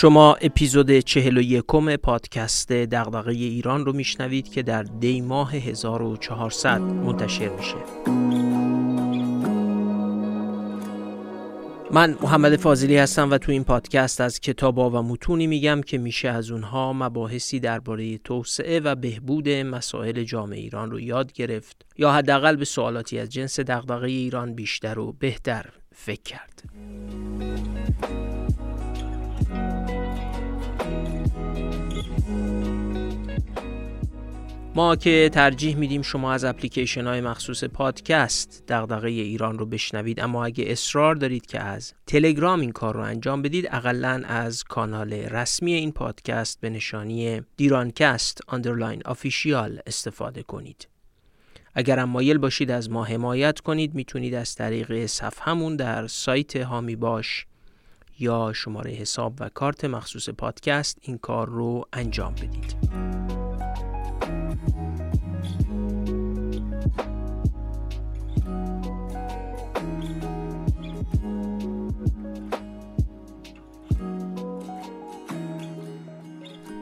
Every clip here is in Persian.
شما اپیزود 41 پادکست دغدغه ایران رو میشنوید که در دی ماه 1400 منتشر میشه. من محمد فاضلی هستم و تو این پادکست از کتابا و متونی میگم که میشه از اونها مباحثی درباره توسعه و بهبود مسائل جامعه ایران رو یاد گرفت یا حداقل به سوالاتی از جنس دغدغه ایران بیشتر و بهتر فکر کرد. ما که ترجیح میدیم شما از اپلیکیشن‌های مخصوص پادکست دغدغه ایران رو بشنوید، اما اگه اصرار دارید که از تلگرام این کار رو انجام بدید، اقلن از کانال رسمی این پادکست به نشانی dirancasts_official استفاده کنید. اگر هم مایل باشید از ما حمایت کنید، میتونید از طریق صفحه‌مون در سایت هامی باش یا شماره حساب و کارت مخصوص پادکست این کار رو انجام بدید.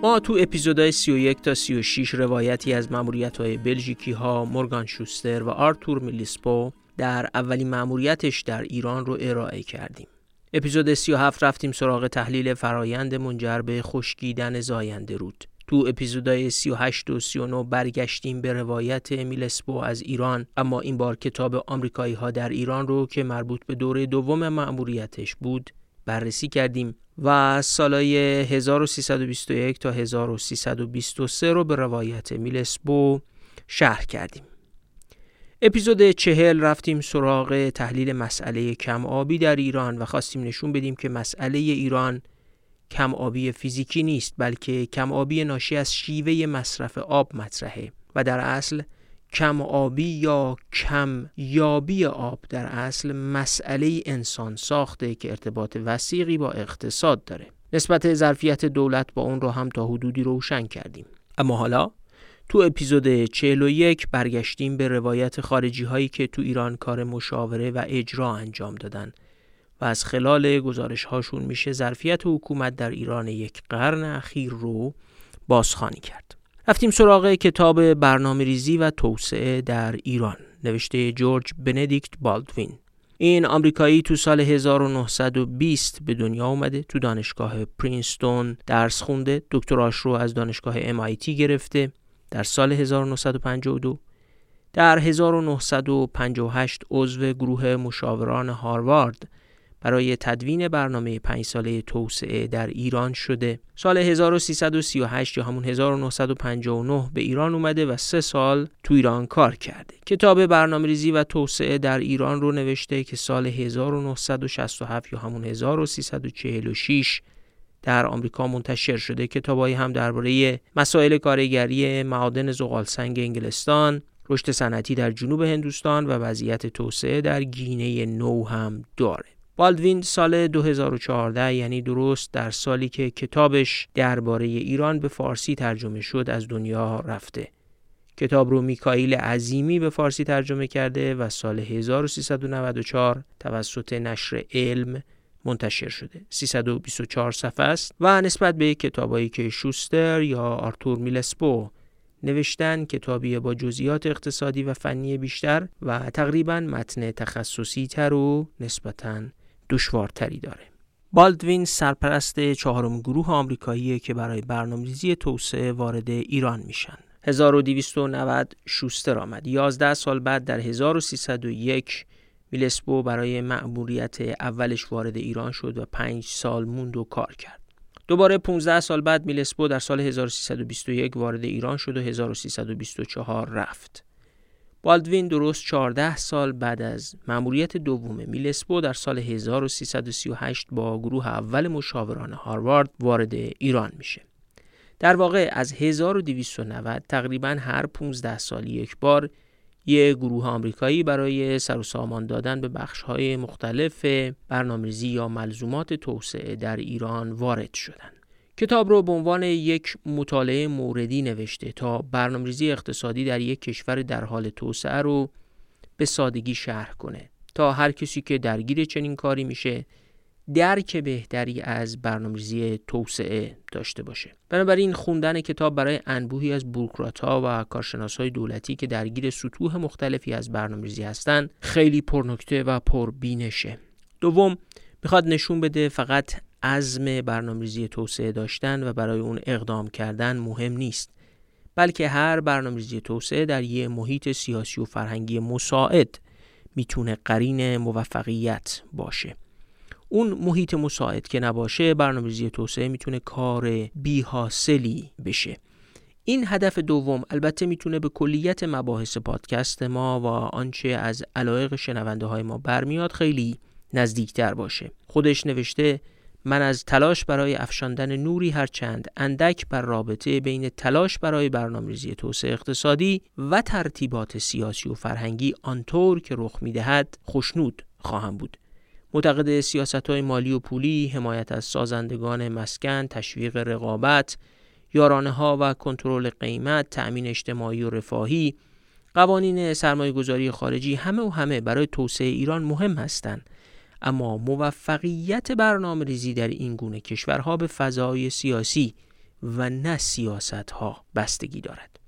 ما تو اپیزودهای 31 تا 36 روایتی از ماموریت‌های بلژیکی‌ها، مورگان شوستر و آرتور میلسپو در اولین ماموریتش در ایران رو ارائه کردیم. اپیزود 37 رفتیم سراغ تحلیل فرایند منجر به خشکیدن زایند رود. تو اپیزودهای 38 و 39 برگشتیم به روایت میلسپو از ایران، اما این بار کتاب آمریکایی‌ها در ایران رو که مربوط به دوره دوم ماموریتش بود بررسی کردیم و سالهای 1321 تا 1323 رو به روایت میلسپو شرح کردیم. اپیزود 40 رفتیم سراغ تحلیل مسئله کم آبی در ایران و خواستیم نشون بدیم که مسئله ایران کم آبی فیزیکی نیست، بلکه کم آبی ناشی از شیوه مصرف آب مطرحه و در اصل کم آبی یا کم یابی آب در اصل مسئله انسان ساخته که ارتباط وثیقی با اقتصاد داره. نسبت ظرفیت دولت با اون رو هم تا حدودی روشن کردیم. اما حالا تو اپیزود 41 برگشتیم به روایت خارجی هایی که تو ایران کار مشاوره و اجرا انجام دادن و از خلال گزارش هاشون میشه ظرفیت حکومت در ایران یک قرن اخیر رو بازخوانی کرد. رفتیم سراغ کتاب برنامه‌ریزی و توسعه در ایران نوشته جورج بندیکت بالدوین. این آمریکایی تو سال 1920 به دنیا اومده، تو دانشگاه پرینستون درس خونده، دکتراش رو از دانشگاه MIT گرفته در سال 1952. در 1958 عضو گروه مشاوران هاروارد برای تدوین برنامه 5 ساله توسعه در ایران شده. سال 1338 یا همون 1959 به ایران اومده و 3 سال تو ایران کار کرده. کتاب برنامه‌ریزی و توسعه در ایران رو نوشته که سال 1967 یا همون 1346 در آمریکا منتشر شده. کتابایی هم درباره مسائل کارگری معادن زغالسنگ انگلستان، رشد صنعتی در جنوب هندوستان و وضعیت توسعه در گینه نو هم داره. بالدوین سال 2014، یعنی درست در سالی که کتابش درباره ایران به فارسی ترجمه شد، از دنیا رفته. کتاب رو میکائیل عظیمی به فارسی ترجمه کرده و سال 1394 توسط نشر علم منتشر شده. 324 صفحه است و نسبت به کتابایی که شوستر یا آرتور میلسپو نوشتن، کتابی با جزئیات اقتصادی و فنی بیشتر و تقریباً متن تخصصی تر و نسبتاً دشوارتری داره. بالدوین سرپرست 4th گروه آمریکاییه که برای برنامه‌ریزی توسعه وارد ایران میشن. 1290 شوستر آمد. 11 سال بعد در 1301 میلسپو برای مأموریت اولش وارد ایران شد و 5 سال موند و کار کرد. دوباره 15 سال بعد میلسپو در سال 1321 وارد ایران شد و 1324 رفت. بالدوین درست 14 سال بعد از مأموریت دوم میلسپو در سال 1338 با گروه اول مشاوران هاروارد وارد ایران میشه. در واقع از 1290 تقریباً هر 15 سال یک بار یک گروه آمریکایی برای سر و سامان دادن به بخش‌های مختلف برنامه‌ریزی یا ملزومات توسعه در ایران وارد شدند. کتاب رو به عنوان یک مطالعه موردی نوشته تا برنامه‌ریزی اقتصادی در یک کشور در حال توسعه رو به سادگی شرح کنه تا هر کسی که درگیر چنین کاری میشه درک بهتری از برنامه‌ریزی توسعه داشته باشه. بنابراین خوندن کتاب برای انبوهی از بوروکرات‌ها و کارشناس‌های دولتی که درگیر سطوح مختلفی از برنامه‌ریزی هستند خیلی پرنکته و پربینشه. دوم، میخواد نشون بده فقط عزم برنامه‌ریزی توسعه داشتن و برای اون اقدام کردن مهم نیست، بلکه هر برنامه‌ریزی توسعه در یک محیط سیاسی و فرهنگی مساعد میتونه قرین موفقیت باشه. اون محیط مساعد که نباشه، برنامه‌ریزی توسعه میتونه کار بی‌حاصلی بشه. این هدف دوم البته میتونه به کلیت مباحث پادکست ما و آنچه از علایق شنونده های ما برمیاد خیلی نزدیکتر باشه. خودش نوشته: من از تلاش برای افشاندن نوری هرچند اندک بر رابطه بین تلاش برای برنامه‌ریزی توسعه اقتصادی و ترتیبات سیاسی و فرهنگی آنطور که رخ می‌دهد خوشنود خواهم بود. معتقد سیاست‌های مالی و پولی، حمایت از سازندگان مسکن، تشویق رقابت، یارانه‌ها و کنترل قیمت، تأمین اجتماعی و رفاهی، قوانین سرمایه‌گذاری خارجی، همه برای توسعه ایران مهم هستند. اما موفقیت برنامه‌ریزی در این گونه کشورها به فضای سیاسی و نه سیاست‌ها بستگی دارد.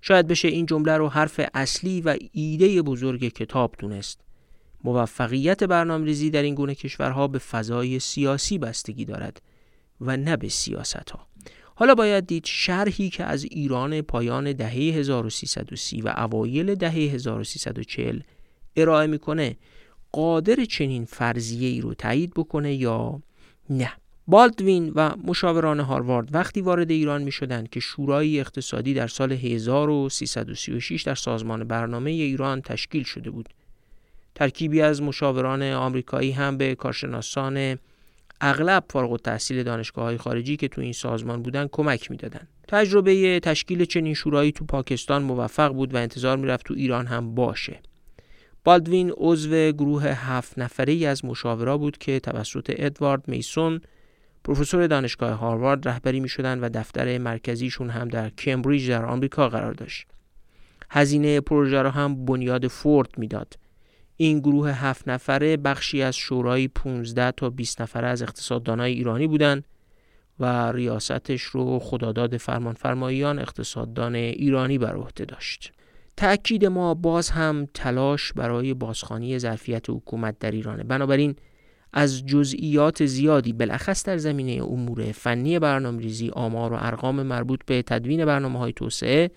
شاید بشه این جمله رو حرف اصلی و ایده بزرگ کتاب دونست. موفقیت برنامه‌ریزی در این گونه کشورها به فضای سیاسی بستگی دارد و نه به سیاست‌ها. حالا باید دید شرحی که از ایران پایان دهه 1330 و اوایل دهه 1340 ارائه می‌کنه قادر چنین فرضیه ای رو تایید بکنه یا نه. بالدوین و مشاوران هاروارد وقتی وارد ایران می شدند که شورای اقتصادی در سال 1336 در سازمان برنامه ایران تشکیل شده بود. ترکیبی از مشاوران آمریکایی هم به کارشناسان اغلب فارغ التحصیل دانشگاه‌های خارجی که تو این سازمان بودن کمک می‌دادن. تجربه تشکیل چنین شورایی تو پاکستان موفق بود و انتظار می‌رفت تو ایران هم باشه. بالدوین عضو گروه 7 نفره‌ای از مشاورا بود که توسط ادوارد میسون، پروفسور دانشگاه هاروارد، رهبری می‌شدند و دفتر مرکزیشون هم در کمبریج در آمریکا قرار داشت. هزینه پروژه را هم بنیاد فورد میداد. این گروه 7 نفره بخشی از شورای 15 تا 20 نفره از اقتصاددانای ایرانی بودند و ریاستش رو خداداد فرمانفرمایان، اقتصاددان ایرانی، بر عهده داشت. تأکید ما باز هم تلاش برای بازخوانی ظرفیت حکومت در ایرانه. بنابراین از جزئیات زیادی بالاخص در زمینه امور فنی برنامه‌ریزی، آمار و ارقام مربوط به تدوین برنامه‌های توسعه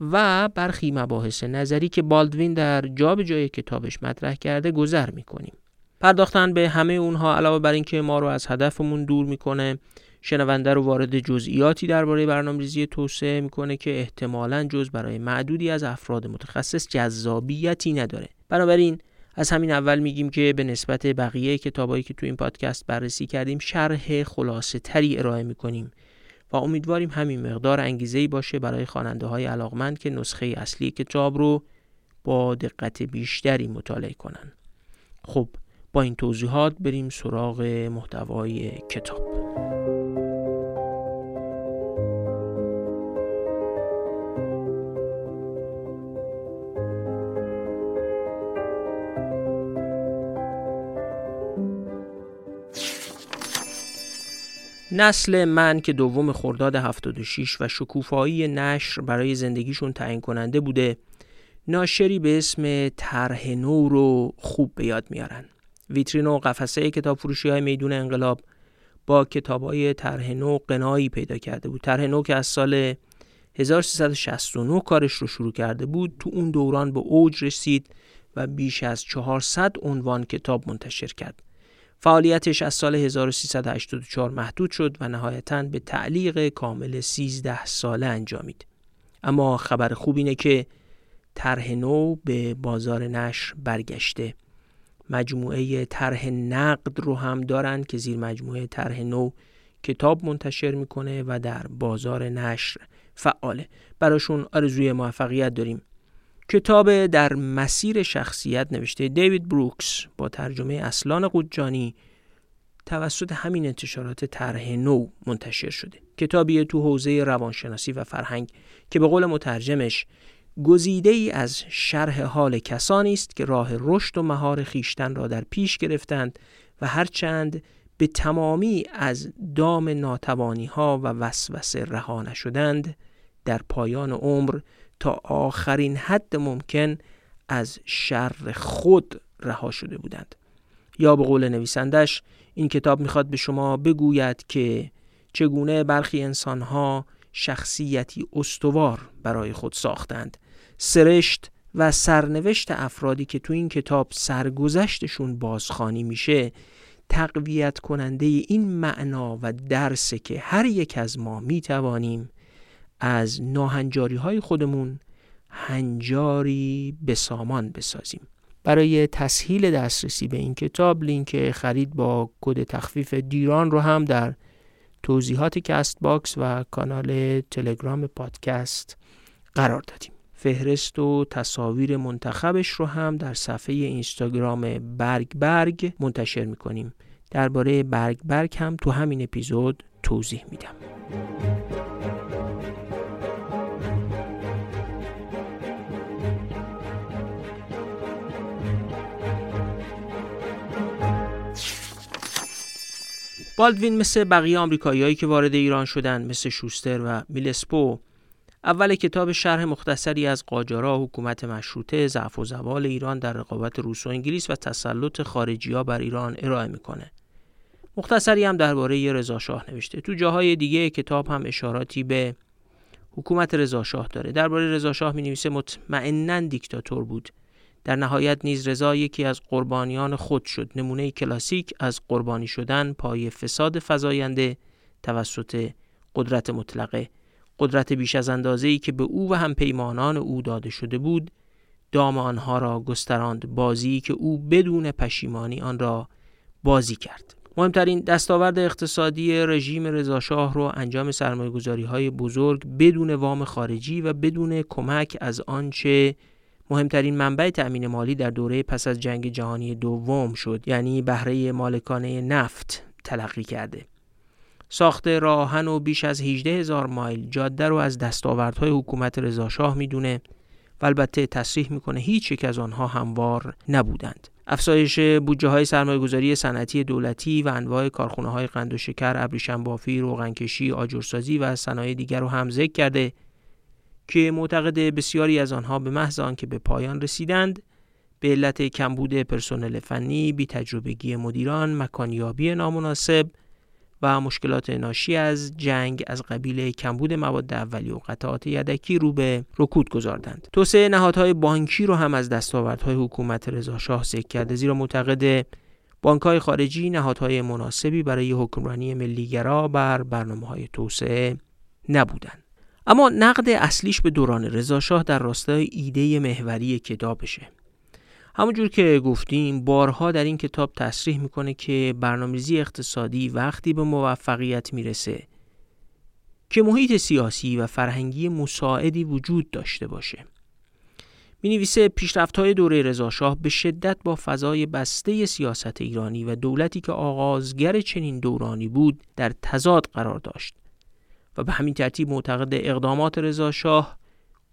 و برخی مباحث نظری که بالدوین در جابجایی کتابش مطرح کرده گذر می‌کنیم. پرداختن به همه اونها علاوه بر اینکه ما رو از هدفمون دور می‌کنه، شنونده رو وارد جزئیاتی درباره برنامه‌ریزی توسعه میکنه که احتمالاً جز برای معدودی از افراد متخصص جذابیتی نداره. بنابراین از همین اول میگیم که به نسبت بقیه کتابایی که تو این پادکست بررسی کردیم شرح خلاصه تری ارائه میکنیم و امیدواریم همین مقدار انگیزه‌ای باشه برای خواننده های علاقمند که نسخه اصلی کتاب رو با دقت بیشتری مطالعه کنن. خب، با این توضیحات بریم سراغ محتوای کتاب. نسل من که دوم خرداد 76 و شکوفایی نشر برای زندگیشون تعیین کننده بوده، ناشری به اسم طرح نو رو خوب به یاد میارن. ویترین و قفسه کتابفروشی‌های میدون انقلاب با کتاب‌های طرح نو قنایی پیدا کرده بود. طرح نو که از سال 1369 کارش رو شروع کرده بود، تو اون دوران به اوج رسید و بیش از 400 عنوان کتاب منتشر کرد. فعالیتش از سال 1384 محدود شد و نهایتاً به تعلیق کامل 13 ساله انجامید. اما خبر خوب اینه که طرح نو به بازار نشر برگشته. مجموعه طرح نقد رو هم دارن که زیر مجموعه طرح نو کتاب منتشر میکنه و در بازار نشر فعاله. براشون آرزوی موفقیت داریم. کتاب در مسیر شخصیت نوشته دیوید بروکس با ترجمه اسلان قوجانی توسط همین انتشارات طرح نو منتشر شده. کتابی تو حوزه روانشناسی و فرهنگ که به قول مترجمش گزیده‌ای از شرح حال کسانی است که راه رشد و مهار خیشتن را در پیش گرفتند و هرچند به تمامی از دام ناتوانی‌ها و وسوسه رها نشدند، در پایان عمر تا آخرین حد ممکن از شر خود رها شده بودند. یا به قول نویسندش، این کتاب میخواد به شما بگوید که چگونه برخی انسانها شخصیتی استوار برای خود ساختند. سرشت و سرنوشت افرادی که تو این کتاب سرگذشتشون بازخوانی میشه تقویت کننده این معنا و درسه که هر یک از ما میتوانیم از ناهنجاری های خودمون هنجاری به سامان بسازیم. برای تسهیل دسترسی به این کتاب لینک خرید با کد تخفیف دیران رو هم در توضیحات کست باکس و کانال تلگرام پادکست قرار دادیم. فهرست و تصاویر منتخبش رو هم در صفحه اینستاگرام برگ برگ منتشر می‌کنیم. درباره برگ برگ هم تو همین اپیزود توضیح میدم. بالدوین مثل بقیه آمریکایی‌هایی که وارد ایران شدند، مثل شوستر و میلسپو، اول کتاب شرح مختصری از قاجارها، حکومت مشروطه، ضعف و زوال ایران در رقابت روس و انگلیس و تسلط خارجی‌ها بر ایران ارائه می‌کنه. مختصری هم درباره رضا شاه نوشته. تو جاهای دیگه کتاب هم اشاراتی به حکومت رضا شاه داره. درباره رضا شاه می‌نویسه مطمئناً دیکتاتور بود. در نهایت نیز رضا یکی از قربانیان خود شد، نمونه کلاسیک از قربانی شدن پای فساد فزاینده توسط قدرت مطلقه، قدرت بیش از اندازه‌ای که به او و همپیمانان او داده شده بود. دام آنها را گستراند، بازی که او بدون پشیمانی آن را بازی کرد. مهمترین دستاورد اقتصادی رژیم رضا شاه را انجام سرمایه‌گذاری‌های بزرگ بدون وام خارجی و بدون کمک از آنچه مهمترین منبع تأمین مالی در دوره پس از جنگ جهانی دوم شد، یعنی بهره مالکانه نفت، تلقی کرده. ساخت راهن و بیش از 18,000 مایل جاده رو از دستاوردهای حکومت رضا شاه میدونه و البته تصریح میکنه هیچ یک از آنها هموار نبودند. افزایش بودجه های سرمایه‌گذاری صنعتی دولتی و انواع کارخونه های قند و شکر، ابریشم بافی، روغنکشی، آجرسازی و صنایع دیگر رو هم ذکر کرده که معتقد بسیاری از آنها به محض آنکه به پایان رسیدند به علت کمبود پرسنل فنی، بی‌تجربگی مدیران، مکانیابی نامناسب و مشکلات ناشی از جنگ از قبیل کمبود مواد اولیه و قطعات یدکی رو به رکود گذاردند. توسعه نهادهای بانکی رو هم از دستاوردهای حکومت رضا شاه ذکر کرده، زیرا معتقد بانک‌های خارجی نهادهای مناسبی برای حکمرانی ملی‌گرا بر برنامه‌های توسعه نبودند. اما نقد اصلیش به دوران رضا شاه در راستای ایده محوری کتابشه. همونجور که گفتیم بارها در این کتاب تصریح میکنه که برنامه‌ریزی اقتصادی وقتی به موفقیت میرسه که محیط سیاسی و فرهنگی مساعدی وجود داشته باشه. مینویسه پیشرفت‌های دوره رضا شاه به شدت با فضای بسته سیاست ایرانی و دولتی که آغازگر چنین دورانی بود در تضاد قرار داشت و به همین ترتیب معتقد اقدامات رضا شاه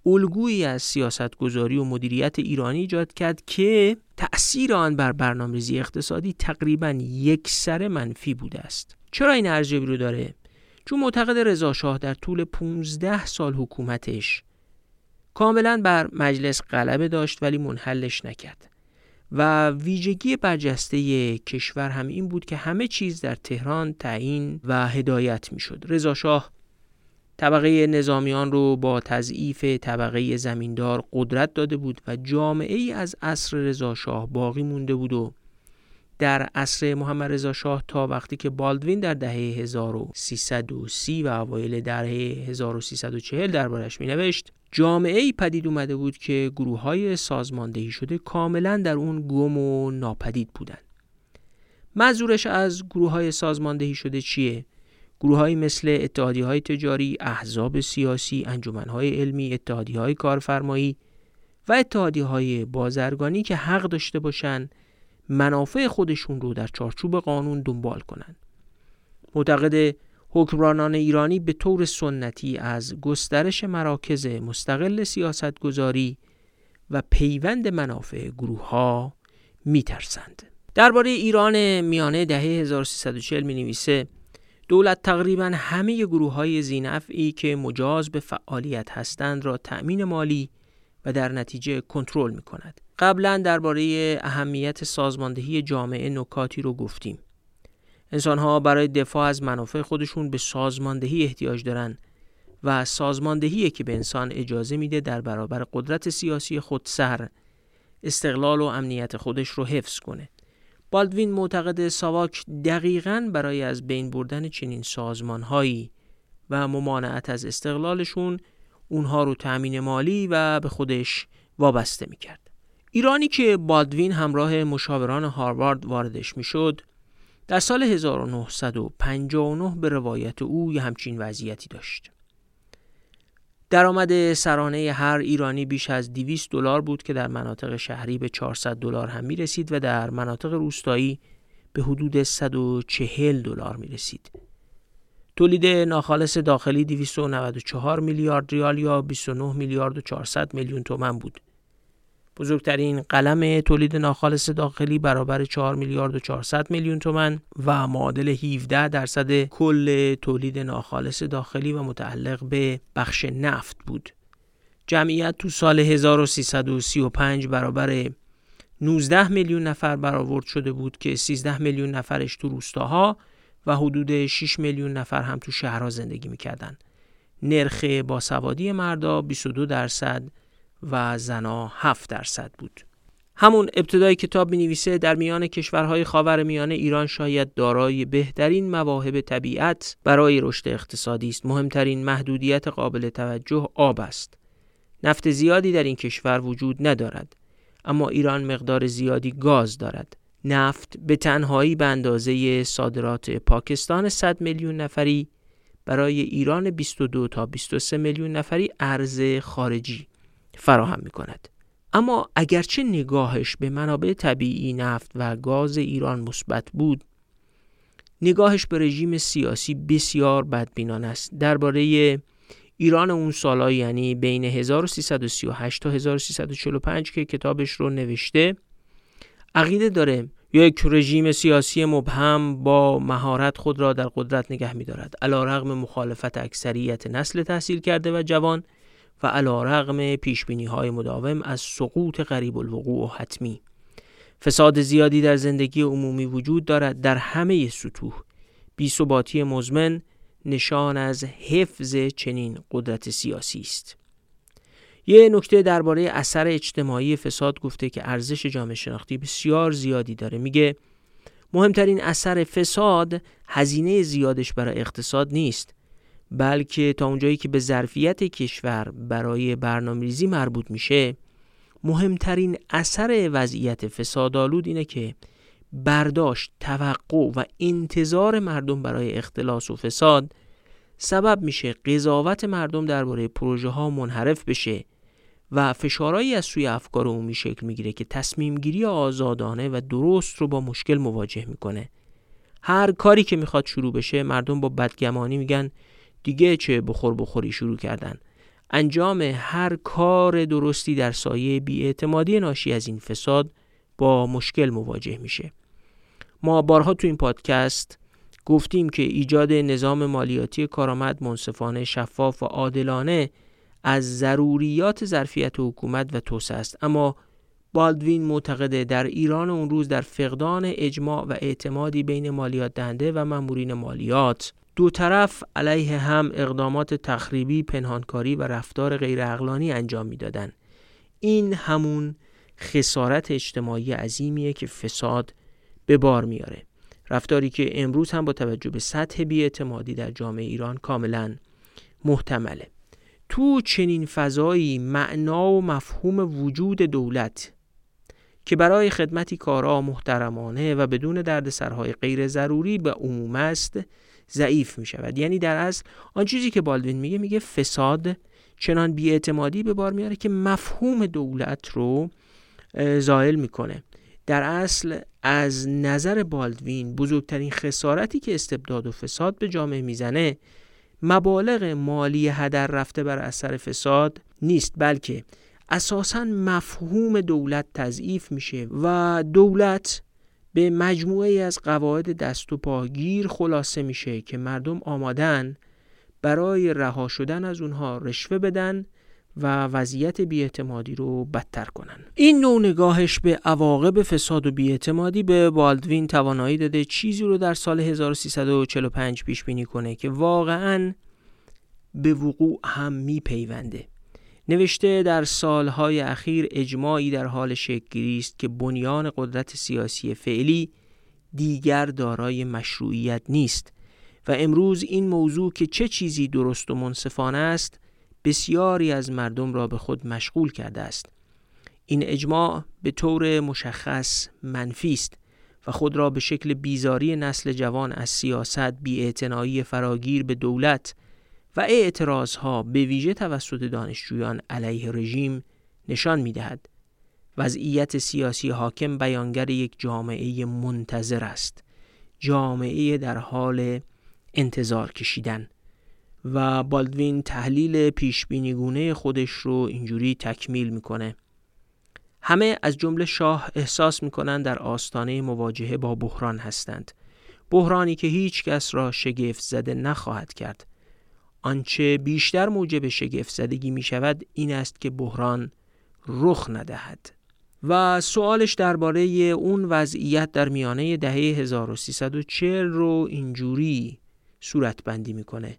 الگویی از سیاستگذاری و مدیریت ایرانی ایجاد کرد که تأثیر آن بر برنامه‌ریزی اقتصادی تقریباً یکسره منفی بوده است. چرا این ارزیابی رو داره؟ چون معتقد رضا شاه در طول 15 سال حکومتش کاملاً بر مجلس غلبه داشت ولی منحلش نکرد و ویژگی برجسته کشور هم این بود که همه چیز در تهران تعیین و هدایت می‌شد. رضا شاه طبقه نظامیان رو با تضعیف طبقه زمیندار قدرت داده بود و جامعه‌ای از عصر رضا شاه باقی مونده بود و در عصر محمد رضا شاه تا وقتی که بالدوین در دهه 1330 و اوایل دهه 1340 دربارش می‌نوشت، جامعه‌ای پدید اومده بود که گروه‌های سازماندهی شده کاملاً در اون گم و ناپدید بودند. منظورش از گروه‌های سازماندهی شده چیه؟ گروه‌هایی مثل اتحادیه‌های تجاری، احزاب سیاسی، انجمن‌های علمی، اتحادیه‌های کارفرمایی و اتحادیه‌های بازرگانی که حق داشته باشن منافع خودشون رو در چارچوب قانون دنبال کنن. معتقد حکمرانان ایرانی به طور سنتی از گسترش مراکز مستقل سیاستگذاری و پیوند منافع گروه‌ها می‌ترسند. درباره ایران میانه دهه 1340 می‌نویسه دولت تقریباً همه گروه‌های ذی‌نفعی که مجاز به فعالیت هستند را تأمین مالی و در نتیجه کنترل می‌کند. قبلاً درباره اهمیت سازماندهی جامعه نکاتی رو گفتیم. انسان‌ها برای دفاع از منافع خودشون به سازماندهی احتیاج دارن و سازماندهی که به انسان اجازه میده در برابر قدرت سیاسی خود سر استقلال و امنیت خودش رو حفظ کنه. بالدوین معتقد ساواک دقیقاً برای از بین بردن چنین سازمان‌هایی و ممانعت از استقلالشون اونها رو تأمین مالی و به خودش وابسته می‌کرد. ایرانی که بالدوین همراه مشاوران هاروارد واردش می‌شد، در سال 1959 به روایت او یه همچین وضعیتی داشت. درآمد سرانه هر ایرانی بیش از $200 بود که در مناطق شهری به $400 هم می رسید و در مناطق روستایی به حدود $140 می رسید. تولید ناخالص داخلی 294 میلیارد ریال یا 29 میلیارد و 400 میلیون تومان بود. بزرگترین قلم تولید ناخالص داخلی برابر 4 میلیارد و 400 میلیون تومان و معادل 17% کل تولید ناخالص داخلی و متعلق به بخش نفت بود. جمعیت تو سال 1335 برابر 19 میلیون نفر برآورد شده بود که 13 میلیون نفرش تو روستاها و حدود 6 میلیون نفر هم تو شهرها زندگی می‌کردن. نرخ باسوادی مردا 22% و زنا 7% بود. همون ابتدای کتاب می‌نویسه در میان کشورهای خاورمیانه ایران شاید دارای بهترین مواهب طبیعت برای رشد اقتصادی است. مهمترین محدودیت قابل توجه آب است. نفت زیادی در این کشور وجود ندارد، اما ایران مقدار زیادی گاز دارد. نفت به تنهایی به اندازه صادرات پاکستان 100 میلیون نفری برای ایران 22 تا 23 میلیون نفری ارز خارجی فراهم می‌کند. اما اگرچه نگاهش به منابع طبیعی نفت و گاز ایران مثبت بود، نگاهش به رژیم سیاسی بسیار بدبینانه است. درباره ایران اون سال‌ها، یعنی بین 1338 تا 1345 که کتابش رو نوشته، عقیده داره یک رژیم سیاسی مبهم با مهارت خود را در قدرت نگه می‌دارد، علی‌رغم مخالفت اکثریت نسل تحصیل کرده و جوان و علی‌رغم پیشبینی‌های مداوم از سقوط قریب الوقوع و حتمی. فساد زیادی در زندگی عمومی وجود دارد، در همه سطوح. بی‌ثباتی مزمن نشان از حفظ چنین قدرت سیاسی است. یه نکته درباره اثر اجتماعی فساد گفته که ارزش جامعه شناختی بسیار زیادی داره. میگه مهمترین اثر فساد هزینه زیادش برای اقتصاد نیست، بلکه تا اونجایی که به ظرفیت کشور برای برنامه‌ریزی مربوط میشه، مهمترین اثر وضعیت فسادآلود اینه که برداشت، توقع و انتظار مردم برای اختلاس و فساد سبب میشه قضاوت مردم درباره پروژه ها منحرف بشه و فشارهایی از سوی افکار عمومی شکل میگیره که تصمیم گیری آزادانه و درست رو با مشکل مواجه میکنه. هر کاری که میخواد شروع بشه، مردم با بدگمانی میگن دیگه چه بخوری شروع کردن. انجام هر کار درستی در سایه بی‌اعتمادی ناشی از این فساد با مشکل مواجه میشه. ما بارها تو این پادکست گفتیم که ایجاد نظام مالیاتی کارآمد، منصفانه، شفاف و عادلانه از ضروریات ظرفیت حکومت و توسعه است. اما بالدوین معتقده در ایران اون روز در فقدان اجماع و اعتمادی بین مالیات دهنده و مامورین مالیات، دو طرف علیه هم اقدامات تخریبی، پنهانکاری و رفتار غیرعقلانی انجام میدادند. این همون خسارت اجتماعی عظیمیه که فساد به بار میاره، رفتاری که امروز هم با توجه به سطح بی‌اعتمادی در جامعه ایران کاملا محتمله. تو چنین فضایی معنا و مفهوم وجود دولت که برای خدمتی کارا، محترمانه و بدون دردسرهای غیر ضروری به عموم است، ضعیف می شود. یعنی در اصل آن چیزی که بالدوین میگه فساد چنان بی‌اعتمادی به بار میاره که مفهوم دولت رو زائل میکنه. در اصل از نظر بالدوین بزرگترین خسارتی که استبداد و فساد به جامعه میزنه مبالغ مالی هدر رفته بر اثر فساد نیست، بلکه اساساً مفهوم دولت تضعیف میشه و دولت به مجموعه‌ای از قواعد دست و پاگیر خلاصه میشه که مردم آمادن برای رها شدن از اونها رشوه بدن و وضعیت بی‌اعتمادی رو بدتر کنن. این نوع نگاهش به عواقب فساد و بی‌اعتمادی به بالدوین توانایی داده چیزی رو در سال 1345 پیش بینی کنه که واقعاً به وقوع هم میپیونده. نوشته در سالهای اخیر اجماعی در حال شکل گیری است که بنیان قدرت سیاسی فعلی دیگر دارای مشروعیت نیست و امروز این موضوع که چه چیزی درست و منصفانه است بسیاری از مردم را به خود مشغول کرده است. این اجماع به طور مشخص منفی است و خود را به شکل بیزاری نسل جوان از سیاست، بی‌اعتنایی فراگیر به دولت و اعتراضها به ویژه توسط دانشجویان علیه رژیم نشان می‌دهد. وضعیت سیاسی حاکم بیانگر یک جامعه منتظر است، جامعه در حال انتظار کشیدن. و بالدوین تحلیل پیشبینیگونه خودش رو اینجوری تکمیل میکنه: همه از جمله شاه احساس میکنن در آستانه مواجهه با بحران هستند، بحرانی که هیچ کس را شگفت زده نخواهد کرد. آنچه بیشتر موجب شگفت زدگی میشود این است که بحران رخ ندهد. و سوالش درباره اون وضعیت در میانه دهه 1340 رو اینجوری صورت بندی میکنه: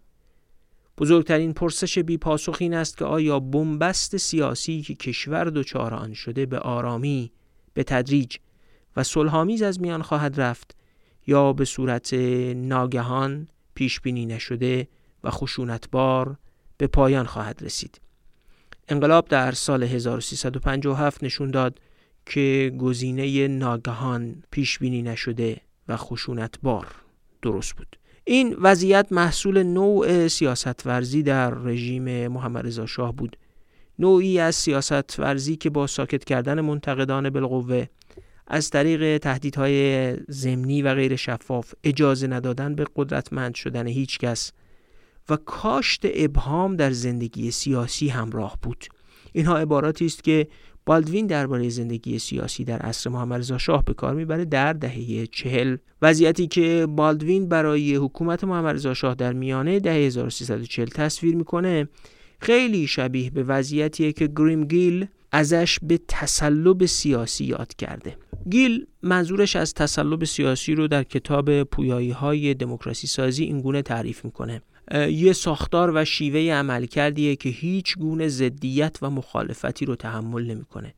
بزرگترین پرسش بی پاسخ این است که آیا بنبست سیاسی که کشور دچار آن شده به آرامی، به تدریج و صلح‌آمیز از میان خواهد رفت یا به صورت ناگهان، پیش بینی نشده و خشونتبار به پایان خواهد رسید. انقلاب در سال 1357 نشون داد که گزینه ناگهان، پیش بینی نشده و خشونتبار درست بود. این وضعیت محصول نوع سیاست‌ورزی در رژیم محمد رضا شاه بود، نوعی از سیاست‌ورزی که با ساکت کردن منتقدان بالقوه از طریق تهدیدهای ضمنی و غیر شفاف، اجازه ندادن به قدرتمند شدن هیچ کس و کاشت ابهام در زندگی سیاسی همراه بود. اینها عباراتی است که بالدوین درباره زندگی سیاسی در عصر محمدرضا شاه به کار میبره در دهه 40. وضعیتی که بالدوین برای حکومت محمدرضا شاه در میانه دهه 1340 تصویر میکنه خیلی شبیه به وضعیتیه که گریم گیل ازش به تسلب سیاسی یاد کرده. گیل منظورش از تسلب سیاسی رو در کتاب پویایی‌های دموکراسی سازی اینگونه تعریف میکنه: یه ساختار و شیوه عمل کردیه که هیچ گونه ضدیت و مخالفتی رو تحمل نمی‌کنه.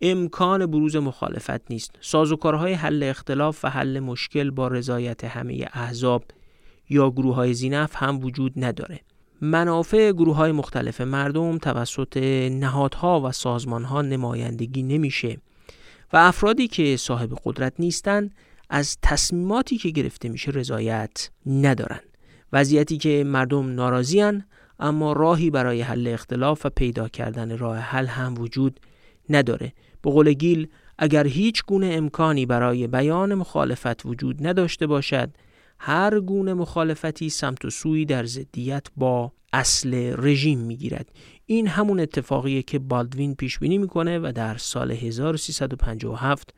امکان بروز مخالفت نیست. سازوکارهای حل اختلاف و حل مشکل با رضایت همه احزاب یا گروه‌های ذی‌نفع هم وجود نداره. منافع گروه‌های مختلف مردم توسط نهادها و سازمانها نمایندگی نمیشه و افرادی که صاحب قدرت نیستن از تصمیماتی که گرفته میشه رضایت ندارن. وضعیتی که مردم ناراضی‌اند اما راهی برای حل اختلاف و پیدا کردن راه حل هم وجود نداره. به قول گیل اگر هیچ گونه امکانی برای بیان مخالفت وجود نداشته باشد، هر گونه مخالفتی سمت و سویی در ضدیت با اصل رژیم میگیرد. این همون اتفاقیه که بالدوین پیش بینی میکنه و در سال 1357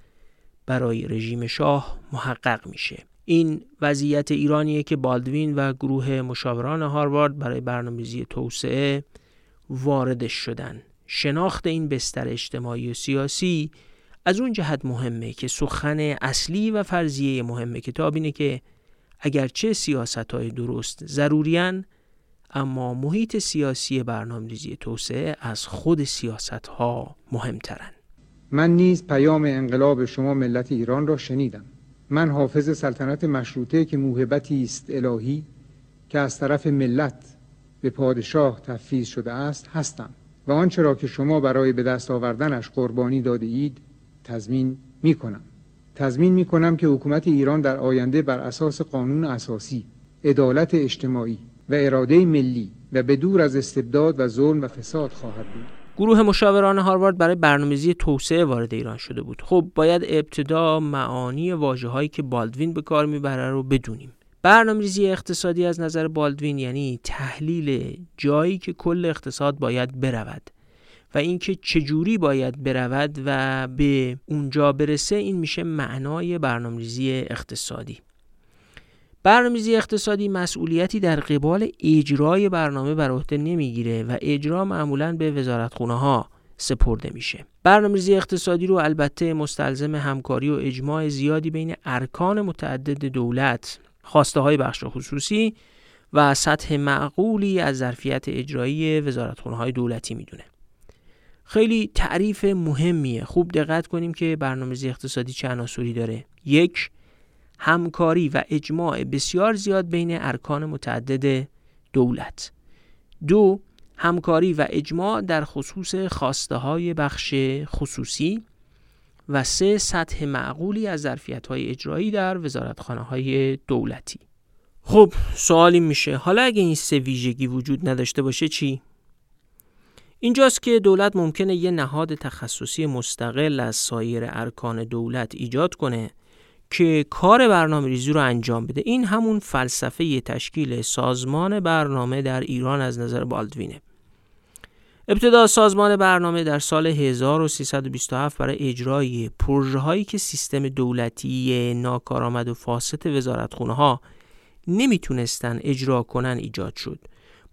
برای رژیم شاه محقق میشه. این وضعیت ایرانیه که بالدوین و گروه مشاوران هاروارد برای برنامه‌ریزی توسعه واردش شدن. شناخت این بستر اجتماعی و سیاسی از اون جهت مهمه که سخن اصلی و فرضیه مهم کتاب اینه که اگرچه سیاست‌های درست ضروریان، اما محیط سیاسی برنامه‌ریزی توسعه از خود سیاست‌ها مهم‌ترن. من نیز پیام انقلاب شما ملت ایران را شنیدم. من حافظ سلطنت مشروطه که موهبتی است الهی که از طرف ملت به پادشاه تفویض شده است هستم و آنچه را که شما برای به دست آوردنش قربانی داده اید تضمین می کنم که حکومت ایران در آینده بر اساس قانون اساسی، عدالت اجتماعی و اراده ملی و به دور از استبداد و ظلم و فساد خواهد بود. گروه مشاوران هاروارد برای برنامه‌ریزی توسعه وارد ایران شده بود. خب باید ابتدا معانی واژه‌هایی که بالدوین به کار میبره رو بدونیم. برنامه‌ریزی اقتصادی از نظر بالدوین یعنی تحلیل جایی که کل اقتصاد باید برود و اینکه چجوری باید برود و به اونجا برسه، این میشه معنای برنامه‌ریزی اقتصادی. برنامه‌ریزی اقتصادی مسئولیتی در قبال اجرای برنامه بر عهده نمیگیره و اجرا معمولاً به وزارتخونه‌ها سپرده میشه. برنامه‌ریزی اقتصادی رو البته مستلزم همکاری و اجماع زیادی بین ارکان متعدد دولت، خواسته‌های بخش خصوصی و سطح معقولی از ظرفیت اجرایی وزارتخونه‌های دولتی میدونه. خیلی تعریف مهمیه. خوب دقت کنیم که برنامه‌ریزی اقتصادی چه عناصری داره. 1. همکاری و اجماع بسیار زیاد بین ارکان متعدد دولت. 2. همکاری و اجماع در خصوص خواسته‌های بخش خصوصی. و 3. سطح معقولی از ظرفیت‌های اجرایی در وزارتخانه‌های دولتی. خب سوالی میشه، حالا اگه این سه ویژگی وجود نداشته باشه چی؟ اینجاست که دولت ممکنه یه نهاد تخصصی مستقل از سایر ارکان دولت ایجاد کنه که کار برنامه‌ریزی رو انجام بده. این همون فلسفه ی تشکیل سازمان برنامه در ایران از نظر بالدوینه. ابتدا سازمان برنامه در سال 1327 برای اجرای پروژه‌هایی که سیستم دولتی ناکارآمد و فاسد وزارتخونه‌ها نمیتونستن اجرا کنن ایجاد شد.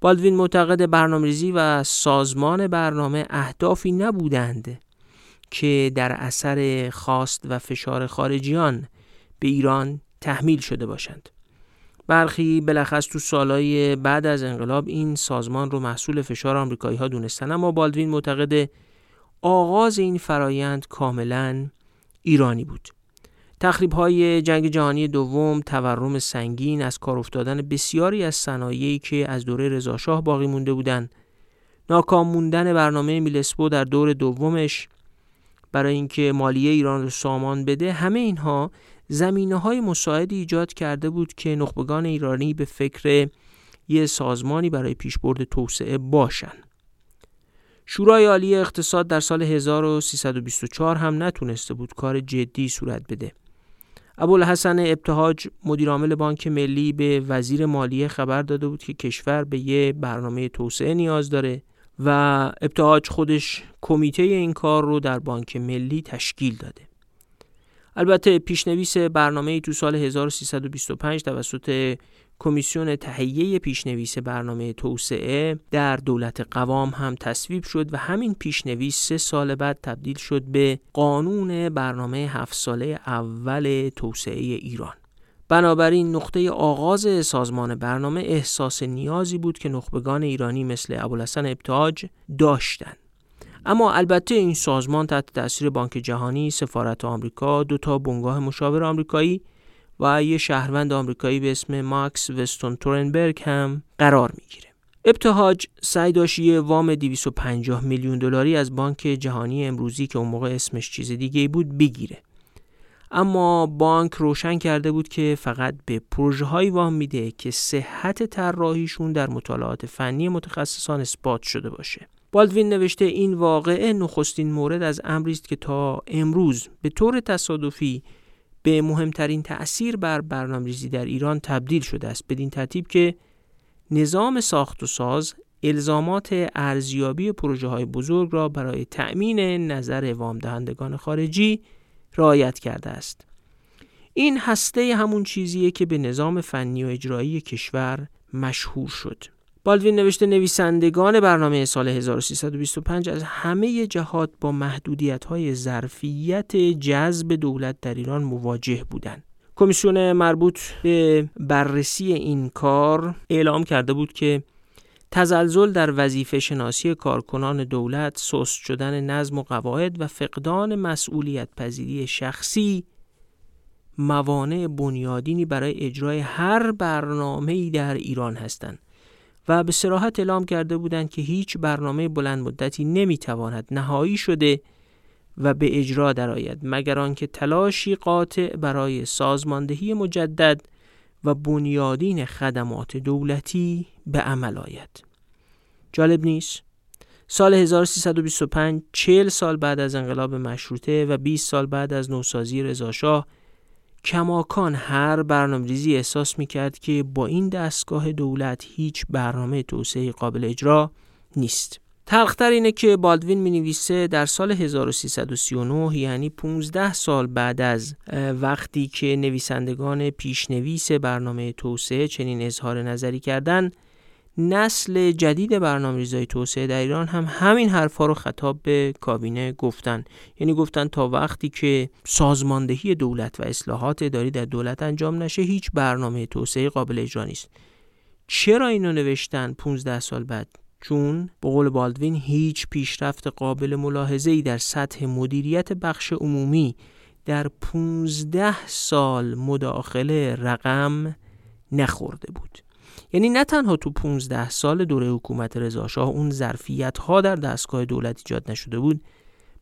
بالدوین معتقد برنامه‌ریزی و سازمان برنامه اهدافی نبودند که در اثر خواست و فشار خارجیان به ایران تحمیل شده باشند. برخی بلخص تو سالهای بعد از انقلاب این سازمان رو محصول فشار آمریکایی‌ها دونستن، اما بالدوین معتقد آغاز این فرایند کاملا ایرانی بود. تخریب‌های جنگ جهانی دوم، تورم سنگین، از کار افتادن بسیاری از صنایعی که از دوره رضاشاه باقی مونده بودند، ناکام موندن برنامه میلسپو در دور دومش برای اینکه مالیه ایران رو سامان بده، همه اینها زمینه‌های مساعد ایجاد کرده بود که نخبگان ایرانی به فکر یه سازمانی برای پیشبرد توسعه باشن. شورای عالی اقتصاد در سال 1324 هم نتونسته بود کار جدی صورت بده. ابوالحسن ابتهاج مدیر عامل بانک ملی به وزیر مالیه خبر داده بود که کشور به یه برنامه توسعه نیاز داره و ابتهاج خودش کمیته این کار رو در بانک ملی تشکیل داده. البته پیشنویس برنامه تو سال 1325 توسط کمیسیون تهیه پیشنویس برنامه توسعه در دولت قوام هم تصویب شد و همین پیشنویس 3 سال بعد تبدیل شد به قانون برنامه 7 ساله اول توسعه ایران. بنابراین نقطه آغاز سازمان برنامه احساس نیازی بود که نخبگان ایرانی مثل ابوالحسن ابتهاج داشتند. اما البته این سازمان تحت تأثیر بانک جهانی، سفارت آمریکا، 2 تا بنگاه مشاور آمریکایی و یه شهروند آمریکایی به اسم ماکس وستون ثورنبرگ هم قرار میگیره. ابتهاج سعی داشت یه وام 250 میلیون دلاری از بانک جهانی امروزی که اون موقع اسمش چیز دیگه بود بگیره. اما بانک روشن کرده بود که فقط به پروژه‌هایی وام میده که صحت طراحیشون در مطالعات فنی متخصصان اثبات شده باشه. بالدوین نوشته این واقعه نخستین مورد از امری است که تا امروز به طور تصادفی به مهمترین تأثیر بر برنامه‌ریزی در ایران تبدیل شده است، بدین ترتیب که نظام ساخت و ساز الزامات ارزیابی پروژه‌های بزرگ را برای تأمین نظر وام دهندگان خارجی رعایت کرده است. این هسته همون چیزیه که به نظام فنی و اجرایی کشور مشهور شد. بالدوین نوشته نویسندگان برنامه سال 1325 از همه جهات با محدودیت‌های ظرفیت جذب دولت در ایران مواجه بودند. کمیسیون مربوط به بررسی این کار اعلام کرده بود که تزلزل در وظیفه شناسی کارکنان دولت، سست شدن نظم و قواعد و فقدان مسئولیت پذیری شخصی موانع بنیادینی برای اجرای هر برنامه‌ای در ایران هستند و به صراحت اعلام کرده بودند که هیچ برنامه بلند مدتی نمیتواند نهایی شده و به اجرا درآید مگر آنکه تلاشی قاطع برای سازماندهی مجدد و بنیادین خدمات دولتی به عمل آید. جالب نیست؟ سال 1325، 40 سال بعد از انقلاب مشروطه و 20 سال بعد از نوسازی رضاشاه، کماکان هر برنامه‌ریزی احساس می‌کرد که با این دستگاه دولت هیچ برنامه توسعه قابل اجرا نیست. تلخ‌تر اینه که بالدوین می‌نویسه در سال 1339 یعنی 15 سال بعد از وقتی که نویسندگان پیشنویس برنامه توسعه چنین اظهار نظری کردند، نسل جدید برنامه‌ریزی توسعه در ایران هم همین حرفا رو خطاب به کابینه گفتن. یعنی گفتن تا وقتی که سازماندهی دولت و اصلاحات اداری در دولت انجام نشه هیچ برنامه توسعه قابل اجرا نیست. چرا اینو نوشتن 15 سال بعد؟ چون به قول بالدوین هیچ پیشرفت قابل ملاحظه‌ای در سطح مدیریت بخش عمومی در 15 سال مداخله رقم نخورده بود. یعنی نه تنها تو 15 سال دوره حکومت رضاشاه اون ظرفیت‌ها در دستگاه دولت ایجاد نشده بود،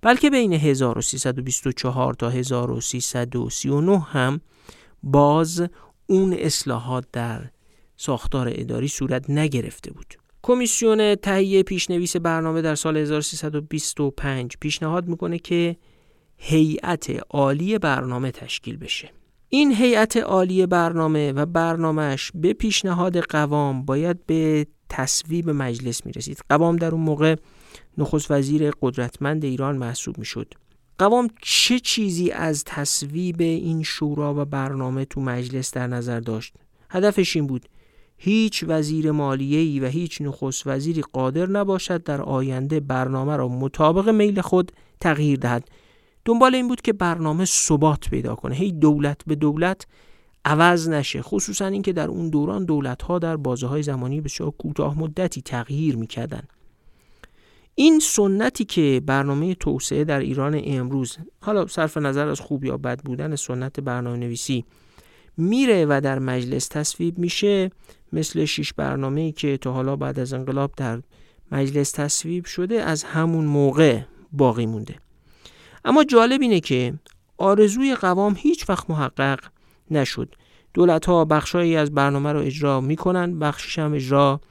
بلکه بین 1324 تا 1339 هم باز اون اصلاحات در ساختار اداری صورت نگرفته بود. کمیسیون تهیه پیشنویس برنامه در سال 1325 پیشنهاد میکنه که هیئت عالی برنامه تشکیل بشه. این هیئت عالی برنامه و برنامهش به پیشنهاد قوام باید به تصویب مجلس میرسید. قوام در اون موقع نخست وزیر قدرتمند ایران محسوب میشد. قوام چه چیزی از تصویب این شورا و برنامه تو مجلس در نظر داشت؟ هدفش این بود هیچ وزیر مالیه‌ای و هیچ نخست وزیری قادر نباشد در آینده برنامه را مطابق میل خود تغییر دهد. دنبال این بود که برنامه ثبات پیدا کنه، هی دولت به دولت عوض نشه، خصوصا اینکه در اون دوران دولت‌ها در بازه‌های زمانی بسیار کوتاه مدتی تغییر می‌کردن. این سنتی که برنامه توسعه در ایران امروز، حالا صرف نظر از خوب یا بد بودن سنت برنامه‌نویسی، میره و در مجلس تصویب میشه، مثل 6 برنامه‌ای که تا حالا بعد از انقلاب در مجلس تصویب شده از همون موقع باقی مونده. اما جالب اینه که آرزوی قوام هیچ وقت محقق نشد. دولت‌ها بخشایی از برنامه رو اجرا میکنن، بخشش هم اجرا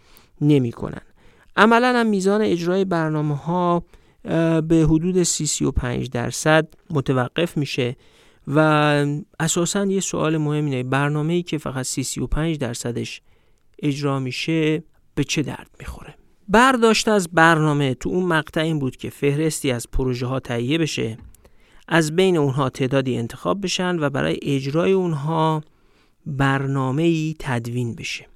نمیکنن. عملاً هم میزان اجرای برنامه‌ها به حدود 35% متوقف میشه و اساساً یه سوال مهم اینه برنامه‌ای که فقط 35% اجرا میشه به چه درد میخوره؟ برداشت از برنامه تو اون مقطع این بود که فهرستی از پروژه ها تهیه بشه، از بین اونها تعدادی انتخاب بشن و برای اجرای اونها برنامه‌ای تدوین بشه.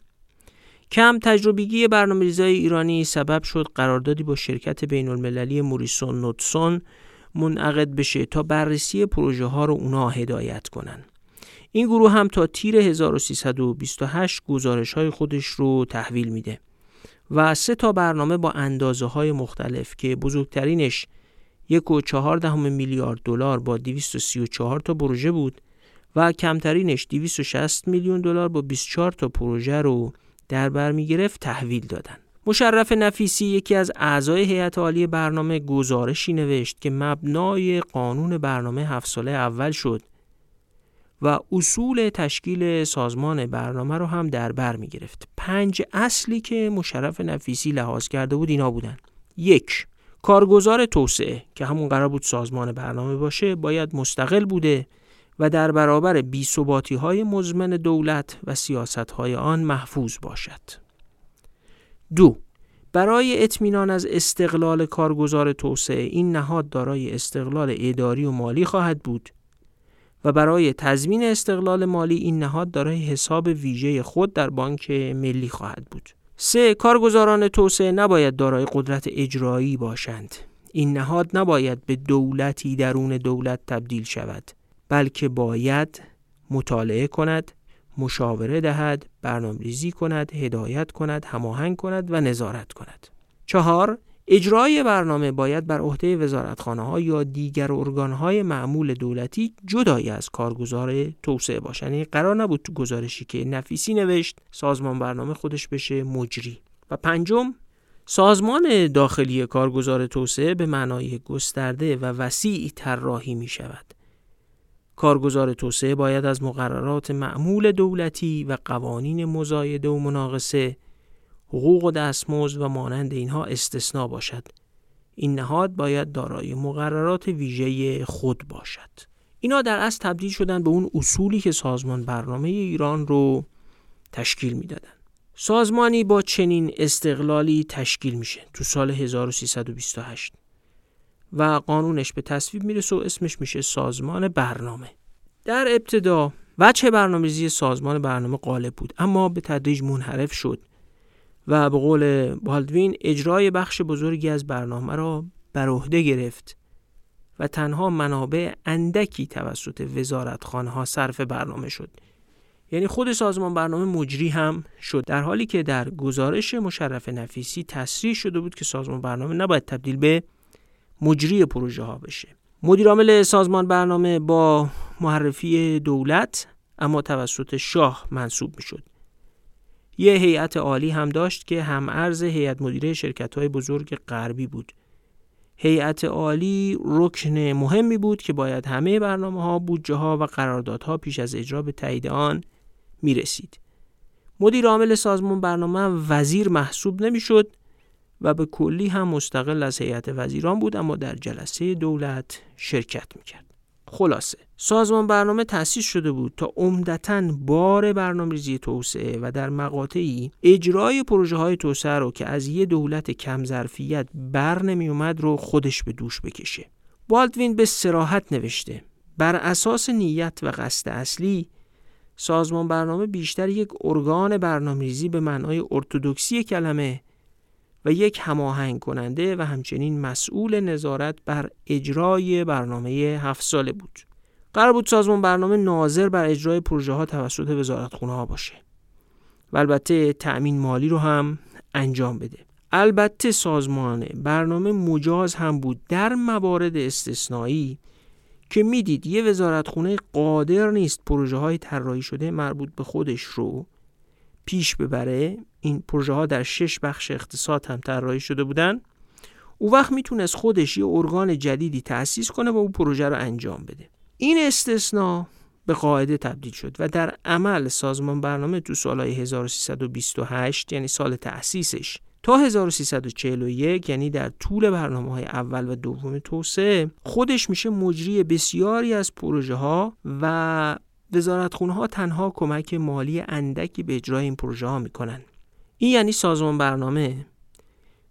کم تجربیگی برنامه‌ریزی ایرانی سبب شد قراردادی با شرکت بین‌المللی موریسون-نادسن منعقد بشه تا بررسی پروژه ها رو اونها هدایت کنن. این گروه هم تا تیر 1328 گزارش های خودش رو تحویل میده و 3 برنامه با اندازه های مختلف که بزرگترینش 1.4 میلیارد دلار با 234 تا پروژه بود و کمترینش 260 میلیون دلار با 24 تا پروژه رو در بر می گرفت تحویل دادن. مشرف نفیسی یکی از اعضای هیئت عالی برنامه گزارشی نوشت که مبنای قانون برنامه 7 ساله اول شد و اصول تشکیل سازمان برنامه رو هم در بر می گرفت. 5 اصلی که مشرف نفیسی لحاظ کرده بود اینا بودن: 1. کارگزار توسعه که همون قرار بود سازمان برنامه باشه باید مستقل بوده و در برابر بی‌ثباتی‌های مزمن دولت و سیاست‌های آن محفوظ باشد. 2. برای اطمینان از استقلال کارگزار توسعه این نهاد دارای استقلال اداری و مالی خواهد بود و برای تضمین استقلال مالی این نهاد دارای حساب ویژه خود در بانک ملی خواهد بود. 3. کارگزاران توسعه نباید دارای قدرت اجرایی باشند. این نهاد نباید به دولتی درون دولت تبدیل شود، بلکه باید مطالعه کند، مشاوره دهد، برنامه‌ریزی کند، هدایت کند، هماهنگ کند و نظارت کند. 4. اجرای برنامه باید بر عهده وزارتخانه‌ها یا دیگر ارگان‌های معمول دولتی جدای از کارگزار توسعه باشند. یعنی قرار نبود تو گزارشی که نفیسی نوشت سازمان برنامه خودش بشه مجری. و 5. سازمان داخلی کارگزار توسعه به معنای گسترده و وسیع طراحی می‌شود. کارگزار توسعه باید از مقررات معمول دولتی و قوانین مزایده و مناقصه، حقوق و دستمزد و مانند اینها استثنا باشد. این نهاد باید دارای مقررات ویژه خود باشد. اینا در اصل تبدیل شدن به اون اصولی که سازمان برنامه ایران رو تشکیل میدادن. سازمانی با چنین استقلالی تشکیل میشه تو سال 1328 و قانونش به تصویب میرسه و اسمش میشه سازمان برنامه. در ابتدا وجه برنامه‌ریزی سازمان برنامه غالب بود، اما به تدریج منحرف شد و به قول بالدوین اجرای بخش بزرگی از برنامه را بر عهده گرفت و تنها منابع اندکی توسط وزارتخانه‌ها صرف برنامه شد. یعنی خود سازمان برنامه مجری هم شد، در حالی که در گزارش مشرف نفیسی تصریح شده بود که سازمان برنامه نباید تبدیل به مجری پروژه ها بشه. مدیر عامل سازمان برنامه با معرفی دولت اما توسط شاه منصوب میشد. یه هیئت عالی هم داشت که هم ارز هیئت مدیره شرکت‌های بزرگ غربی بود. هیئت عالی رکن مهمی بود که باید همه برنامه‌ها، بودجه‌ها و قراردادها پیش از اجرا به تایید آن می‌رسید. مدیر عامل سازمان برنامه وزیر محسوب نمی‌شد و به کلی هم مستقل از هیئت وزیران بود، اما در جلسه دولت شرکت می‌کرد. خلاصه سازمان برنامه تأسیس شده بود تا عمدتاً بار برنامه‌ریزی توسعه و در مقاطعی اجرای پروژه‌های توسعه رو که از یه دولت کم ظرفیت بر نمی‌اومد رو خودش به دوش بکشه. بالدوین به صراحت نوشته بر اساس نیت و قصد اصلی سازمان برنامه بیشتر یک ارگان برنامه‌ریزی به معنای ارتدوکسی کلمه و یک هماهنگ کننده و همچنین مسئول نظارت بر اجرای برنامه 7 ساله بود. قرار بود سازمان برنامه ناظر بر اجرای پروژه ها توسط وزارتخونه ها باشه و البته تأمین مالی رو هم انجام بده. البته سازمان برنامه مجاز هم بود در موارد استثنایی که میدید یه وزارتخونه قادر نیست پروژه های طراحی شده مربوط به خودش رو پیش ببره. این پروژه ها در 6 بخش اقتصاد هم طراحی شده بودن. او وقت میتونست خودش یه ارگان جدیدی تأسیس کنه و اون پروژه رو انجام بده. این استثناء به قاعده تبدیل شد و در عمل سازمان برنامه تو سالهای 1328 یعنی سال تأسیسش تا 1341 یعنی در طول برنامه‌های اول و دوم توسعه خودش میشه مجری بسیاری از پروژه ها و وزارتخونه ها تنها کمک مالی اندکی به اجرای این پروژه ها میکنن. این یعنی سازمان برنامه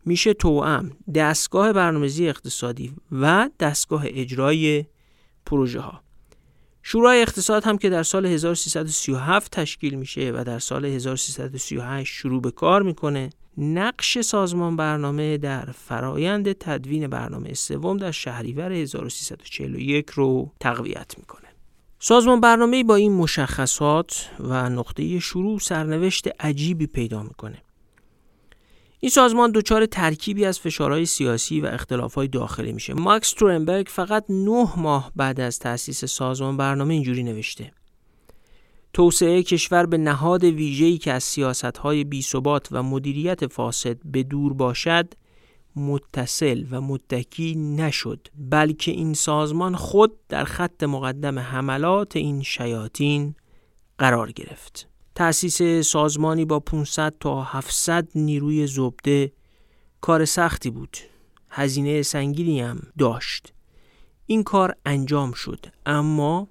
میشه توأم دستگاه برنامه‌ریزی اقتصادی و دستگاه اجرای پروژه ها. شورای اقتصاد هم که در سال 1337 تشکیل میشه و در سال 1338 شروع به کار میکنه، نقش سازمان برنامه در فرایند تدوین برنامه سوم در شهریور 1341 رو تقویت میکنه. سازمان برنامه با این مشخصات و نقطه شروع سرنوشت عجیبی پیدا میکنه. این سازمان دوچار ترکیبی از فشارهای سیاسی و اختلافهای داخلی میشه. ماکس ثورنبرگ فقط 9 ماه بعد از تأسیس سازمان برنامه اینجوری نوشته: توسعه کشور به نهاد ویژه‌ای که از سیاستهای بی‌ثبات و مدیریت فاسد به دور باشد متصل و متکی نشد، بلکه این سازمان خود در خط مقدم حملات این شیاطین قرار گرفت. تأسیس سازمانی با 500 تا 700 نیروی زبده کار سختی بود، هزینه سنگینی هم داشت. این کار انجام شد، اما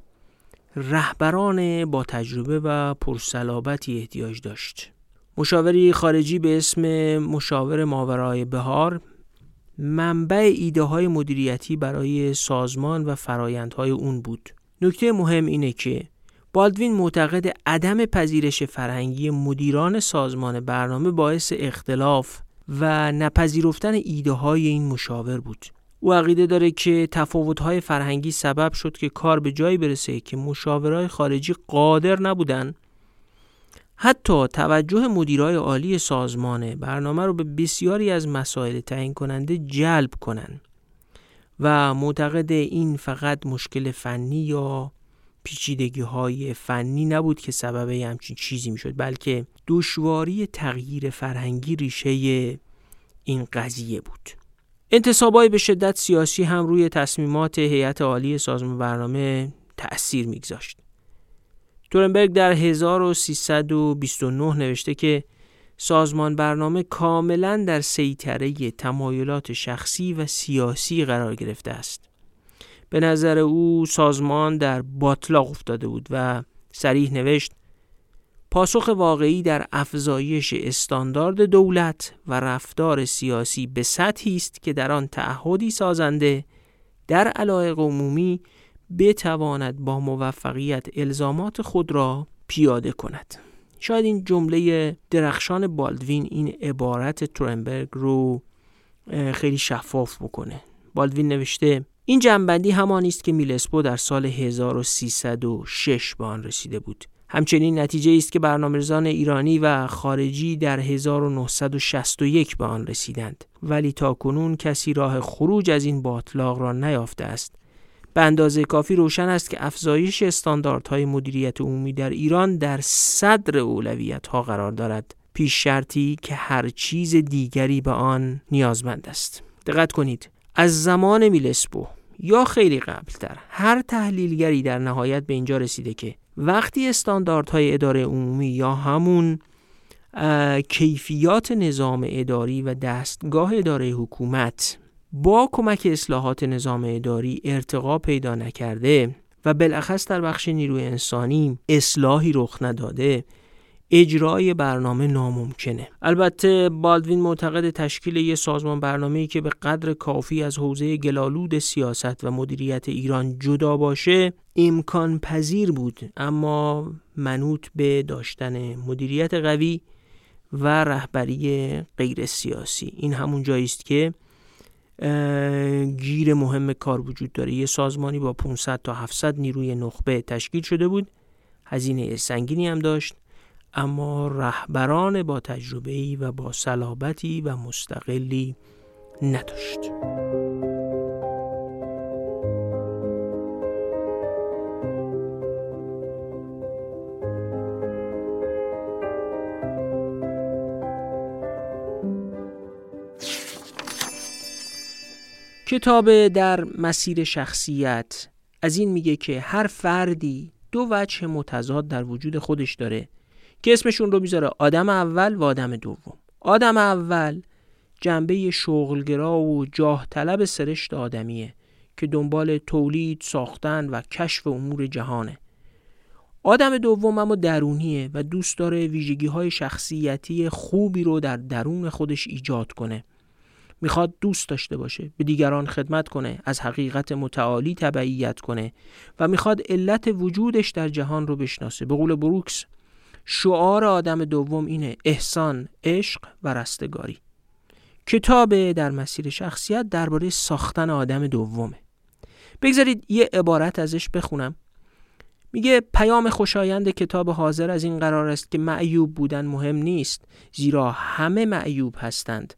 رهبران با تجربه و پرسلابتی احتیاج داشت. مشاوری خارجی به اسم مشاور ماورای بهار منبع ایده های مدیریتی برای سازمان و فرایندهای اون بود. نکته مهم اینه که بالدوین معتقد عدم پذیرش فرهنگی مدیران سازمان برنامه باعث اختلاف و نپذیرفتن ایده های این مشاور بود. او عقیده داره که تفاوت های فرهنگی سبب شد که کار به جایی برسه که مشاورای خارجی قادر نبودن حتی توجه مدیرای عالی سازمان برنامه رو به بسیاری از مسائل تعیین کننده جلب کنن و معتقد این فقط مشکل فنی یا پیچیدگی های فنی نبود که سبب همچین چیزی میشد، بلکه دشواری تغییر فرهنگی ریشه این قضیه بود. انتصابای به شدت سیاسی هم روی تصمیمات هیئت عالی سازمان برنامه تأثیر میگذاشت. ثورنبرگ در 1329 نوشته که سازمان برنامه کاملا در سیطره تمایلات شخصی و سیاسی قرار گرفته است. به نظر او سازمان در باتلاق افتاده بود و صریح نوشت: پاسخ واقعی در افزایش استاندارد دولت و رفتار سیاسی به سطحی است که در آن تعهدی سازنده در علایق عمومی بتواند با موفقیت الزامات خود را پیاده کند. شاید این جمله درخشان بالدوین این عبارت ثورنبرگ رو خیلی شفاف بکنه. بالدوین نوشته این جنبندی همان است که میلسپو در سال 1306 به آن رسیده بود. همچنین نتیجه است که برنامه‌ریزان ایرانی و خارجی در 1961 به آن رسیدند، ولی تاکنون کسی راه خروج از این باطلاق را نیافته است. به اندازه کافی روشن است که افزایش استانداردهای مدیریت عمومی در ایران در صدر اولویت‌ها قرار دارد، پیش شرطی که هر چیز دیگری به آن نیازمند است. دقت کنید، از زمان میلسپو یا خیلی قبل‌تر هر تحلیلگری در نهایت به اینجا رسیده که وقتی استانداردهای اداره عمومی یا همون کیفیات نظام اداری و دستگاه اداره حکومت با کمک اصلاحات نظام اداری ارتقا پیدا نکرده و بالاخص در بخش نیروی انسانی اصلاحی رخ نداده، اجرای برنامه ناممکنه. البته بالدوین معتقد تشکیل یک سازمان برنامه‌ای که به قدر کافی از حوزه گلالود سیاست و مدیریت ایران جدا باشه امکان پذیر بود، اما منوط به داشتن مدیریت قوی و رهبری غیر سیاسی. این همون جایی است که گیر مهم کار وجود داره. یه سازمانی با 500 تا 700 نیروی نخبه تشکیل شده بود، هزینه سنگینی هم داشت، اما رهبران با تجربه‌ای و با صلابتی و مستقلی نداشت. کتاب در مسیر شخصیت از این میگه که هر فردی دو وجه متضاد در وجود خودش داره که اسمشون رو میذاره آدم اول و آدم دوم. آدم اول جنبه شغلگرا و جاه طلب سرشت آدمیه که دنبال تولید، ساختن و کشف امور جهانه. آدم دوم اما درونیه و دوست داره ویژگی‌های شخصیتی خوبی رو در درون خودش ایجاد کنه. میخواد دوست داشته باشه، به دیگران خدمت کنه، از حقیقت متعالی تبعیت کنه و میخواد علت وجودش در جهان رو بشناسه. به قول بروکس، شعار آدم دوم اینه: احسان، عشق و رستگاری. کتاب در مسیر شخصیت درباره ساختن آدم دومه. بگذارید یه عبارت ازش بخونم. میگه پیام خوشایند کتاب حاضر از این قرار است که معیوب بودن مهم نیست، زیرا همه معیوب هستند.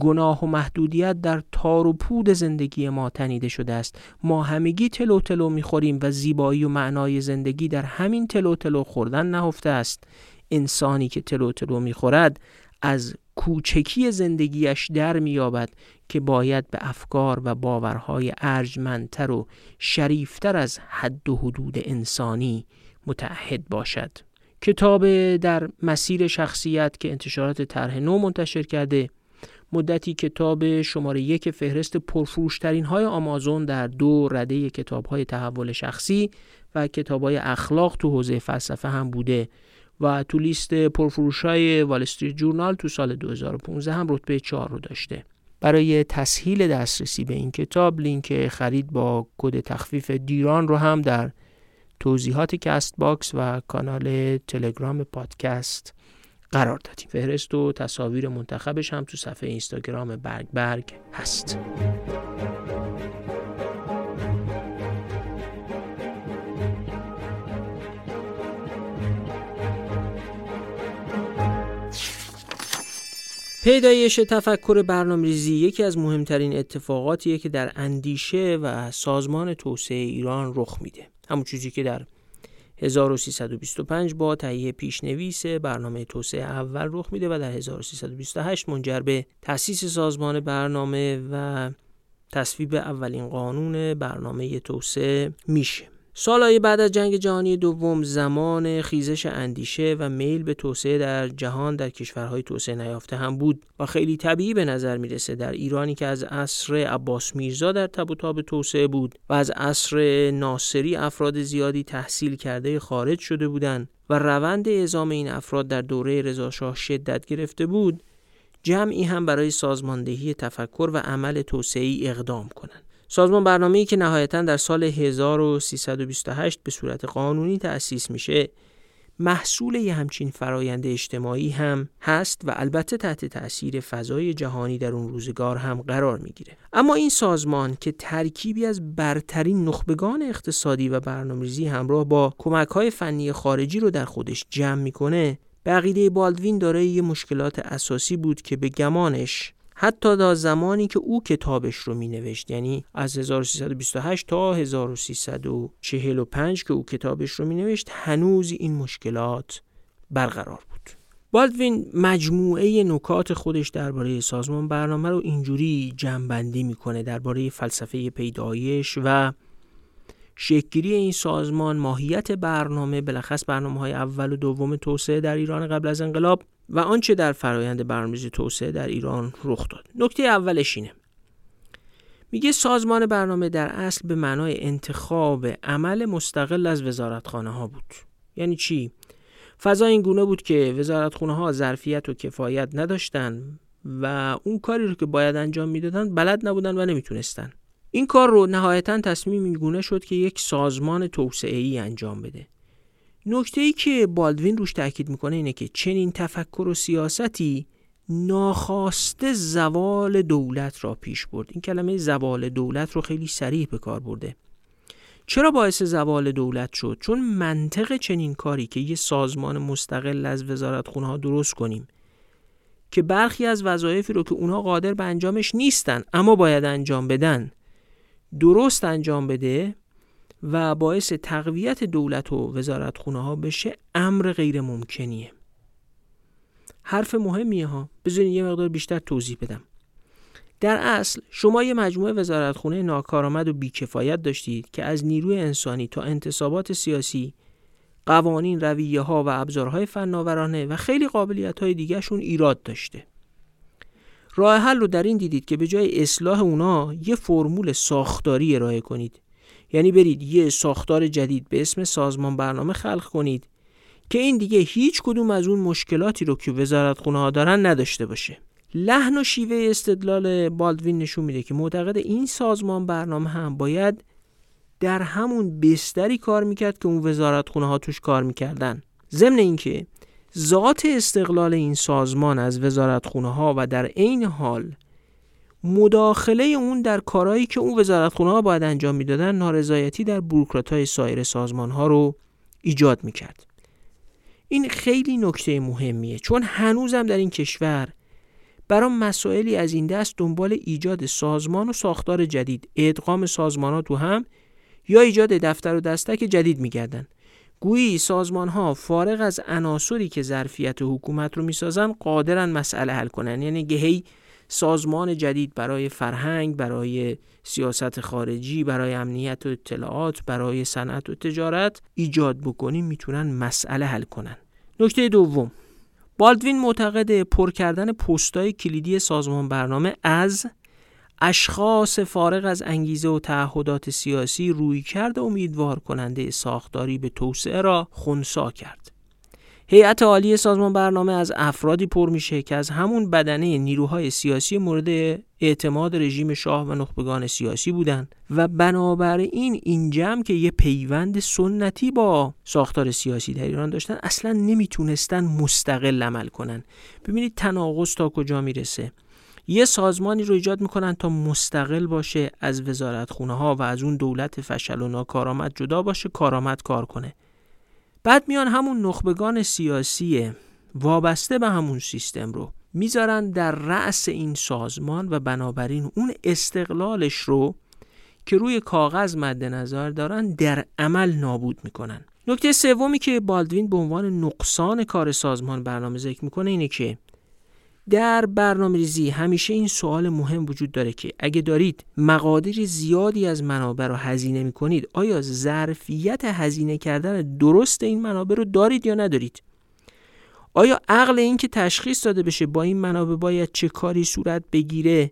گناه و محدودیت در تار و پود زندگی ما تنیده شده است. ما همگی تلو تلو میخوریم و زیبایی و معنای زندگی در همین تلو تلو خوردن نهفته است. انسانی که تلو تلو میخورد از کوچکی زندگیش در میابد که باید به افکار و باورهای ارجمندتر و شریفتر از حد و حدود انسانی متعهد باشد. کتاب در مسیر شخصیت که انتشارات طرح نو منتشر کرده، مدتی کتاب شماره 1 فهرست پرفروشترین های آمازون در 2 رده کتاب های تحول شخصی و کتاب های اخلاق تو حوزه فلسفه هم بوده و تو لیست پرفروش های وال استریت جورنال تو سال 2015 هم رتبه 4 رو داشته. برای تسهیل دسترسی به این کتاب لینک خرید با کد تخفیف دیران رو هم در توضیحات کست باکس و کانال تلگرام پادکست قرار دادیم. فهرست و تصاویر منتخبش هم تو صفحه اینستاگرام برگ برگ هست. پیدایش تفکر برنامه‌ریزی یکی از مهمترین اتفاقاتیه که در اندیشه و سازمان توسعه ایران رخ میده. همون چیزی که در 1325 با تهیه پیشنویس برنامه توسعه اول رخ میده و در 1328 منجر به تأسیس سازمان برنامه و تصویب اولین قانون برنامه توسعه میشه. سالهای بعد از جنگ جهانی دوم زمان خیزش اندیشه و میل به توسعه در جهان در کشورهای توسعه نیافته هم بود و خیلی طبیعی به نظر میرسه در ایرانی که از عصر عباس میرزا در تب و تاب توسعه بود و از عصر ناصری افراد زیادی تحصیل کرده خارج شده بودند و روند اعزام این افراد در دوره رضاشاه شدت گرفته بود، جمعی هم برای سازماندهی تفکر و عمل توسعه‌ای اقدام کنند. سازمان برنامه‌ای که نهایتاً در سال 1328 به صورت قانونی تأسیس میشه، محصول یه همچین فرایند اجتماعی هم هست و البته تحت تأثیر فضای جهانی در اون روزگار هم قرار میگیره. اما این سازمان که ترکیبی از برترین نخبگان اقتصادی و برنامه‌ریزی همراه با کمک‌های فنی خارجی رو در خودش جمع میکنه، به عقیده بالدوین دارای یه مشکلات اساسی بود که به گمانش حتی تا زمانی که او کتابش رو مینوشت، یعنی از 1328 تا 1345 که او کتابش رو مینوشت، هنوز این مشکلات برقرار بود. بالدوین مجموعه نکات خودش درباره سازمان برنامه رو اینجوری جمع‌بندی میکنه: درباره فلسفه پیدایش و شکل‌گیری این سازمان، ماهیت برنامه، بلخص برنامه‌های اول و دوم توسعه در ایران قبل از انقلاب و آنچه در فرایند برنامه‌ریزی توسعه در ایران رخ داد. نکته اولش اینه، میگه سازمان برنامه در اصل به معنای انتخاب عمل مستقل از وزارتخانه ها بود. یعنی چی؟ فضا این گونه بود که وزارتخانه ها ظرفیت و کفایت نداشتن و اون کاری رو که باید انجام میدادن بلد نبودن و نمیتونستن. این کار رو نهایتاً تصمیم این گونه شد که یک سازمان توسعه‌ای انجام بده. نکته‌ای که بالدوین روش تاکید میکنه اینه که چنین تفکر و سیاستی ناخواسته زوال دولت را پیش برد. این کلمه زوال دولت رو خیلی صریح به کار برده. چرا باعث زوال دولت شد؟ چون منطق چنین کاری که یه سازمان مستقل از وزارتخونه‌ها درست کنیم که برخی از وظایفی رو که اونها قادر به انجامش نیستن اما باید انجام بدن درست انجام بده و باعث تقویت دولت و وزارتخونه ها بشه، امر غیر ممکنیه. حرف مهمیه ها، بذارین یه مقدار بیشتر توضیح بدم. در اصل شما یه مجموعه وزارتخونه ناکارآمد و بیکفایت داشتید که از نیروی انسانی تا انتصابات سیاسی، قوانین، رویه ها و ابزارهای فناورانه و خیلی قابلیت های دیگه شون ایراد داشته. راه حل رو در این دیدید که به جای اصلاح اونا یه فرمول ساختاری ارائه کنید. یعنی برید یه ساختار جدید به اسم سازمان برنامه خلق کنید که این دیگه هیچ کدوم از اون مشکلاتی رو که وزارتخونه‌ها دارن نداشته باشه. لحن و شیوه استدلال بالدوین نشون میده که معتقد این سازمان برنامه هم باید در همون بستری کار میکرد که اون وزارتخونه‌ها توش کار میکردن. ضمن اینکه ذات استقلال این سازمان از وزارتخونه‌ها و در عین حال مداخله اون در کارهایی که اون وزارتخونه‌ها باید انجام میدادن نارضایتی در بوروکرات‌های سایر سازمان‌ها رو ایجاد میکرد. این خیلی نکته مهمیه، چون هنوزم در این کشور برای مسائلی از این دست دنبال ایجاد سازمان و ساختار جدید، ادغام سازمان‌ها تو هم یا ایجاد دفتر و دستک جدید میگردن. گویی سازمان‌ها فارغ از عناصری که ظرفیت حکومت رو میسازن قادرن مسئله حل کنن. یعنی گهی سازمان جدید برای فرهنگ، برای سیاست خارجی، برای امنیت و اطلاعات، برای صنعت و تجارت ایجاد بکنیم میتونن مسئله حل کنن. نکته دوم، بالدوین معتقد پر کردن پست‌های کلیدی سازمان برنامه از اشخاص فارغ از انگیزه و تعهدات سیاسی رویکرد امیدوار کننده ساختاری به توسعه را خنثی کرد. هیئت عالی سازمان برنامه از افرادی پر میشه که از همون بدنه نیروهای سیاسی مورد اعتماد رژیم شاه و نخبگان سیاسی بودند و بنابراین این جمع که یه پیوند سنتی با ساختار سیاسی در ایران داشتن اصلا نمیتونستن مستقل عمل کنن. ببینید تناقض تا کجا میرسه. یه سازمانی رو ایجاد میکنن تا مستقل باشه از وزارتخونه ها و از اون دولت فشل و ناکارآمد جدا باشه، کارآمد کار کنه. بعد میان همون نخبگان سیاسی وابسته به همون سیستم رو میذارن در رأس این سازمان و بنابراین اون استقلالش رو که روی کاغذ مد نظر دارن در عمل نابود میکنن. نکته سومی که بالدوین به عنوان نقصان کار سازمان برنامه ذکر میکنه اینه که در برنامه‌ریزی همیشه این سوال مهم وجود داره که اگه دارید مقادیر زیادی از منابع رو هزینه می‌کنید، آیا ظرفیت هزینه کردن درست این منابع رو دارید یا ندارید؟ آیا عقل این که تشخیص داده بشه با این منابع باید چه کاری صورت بگیره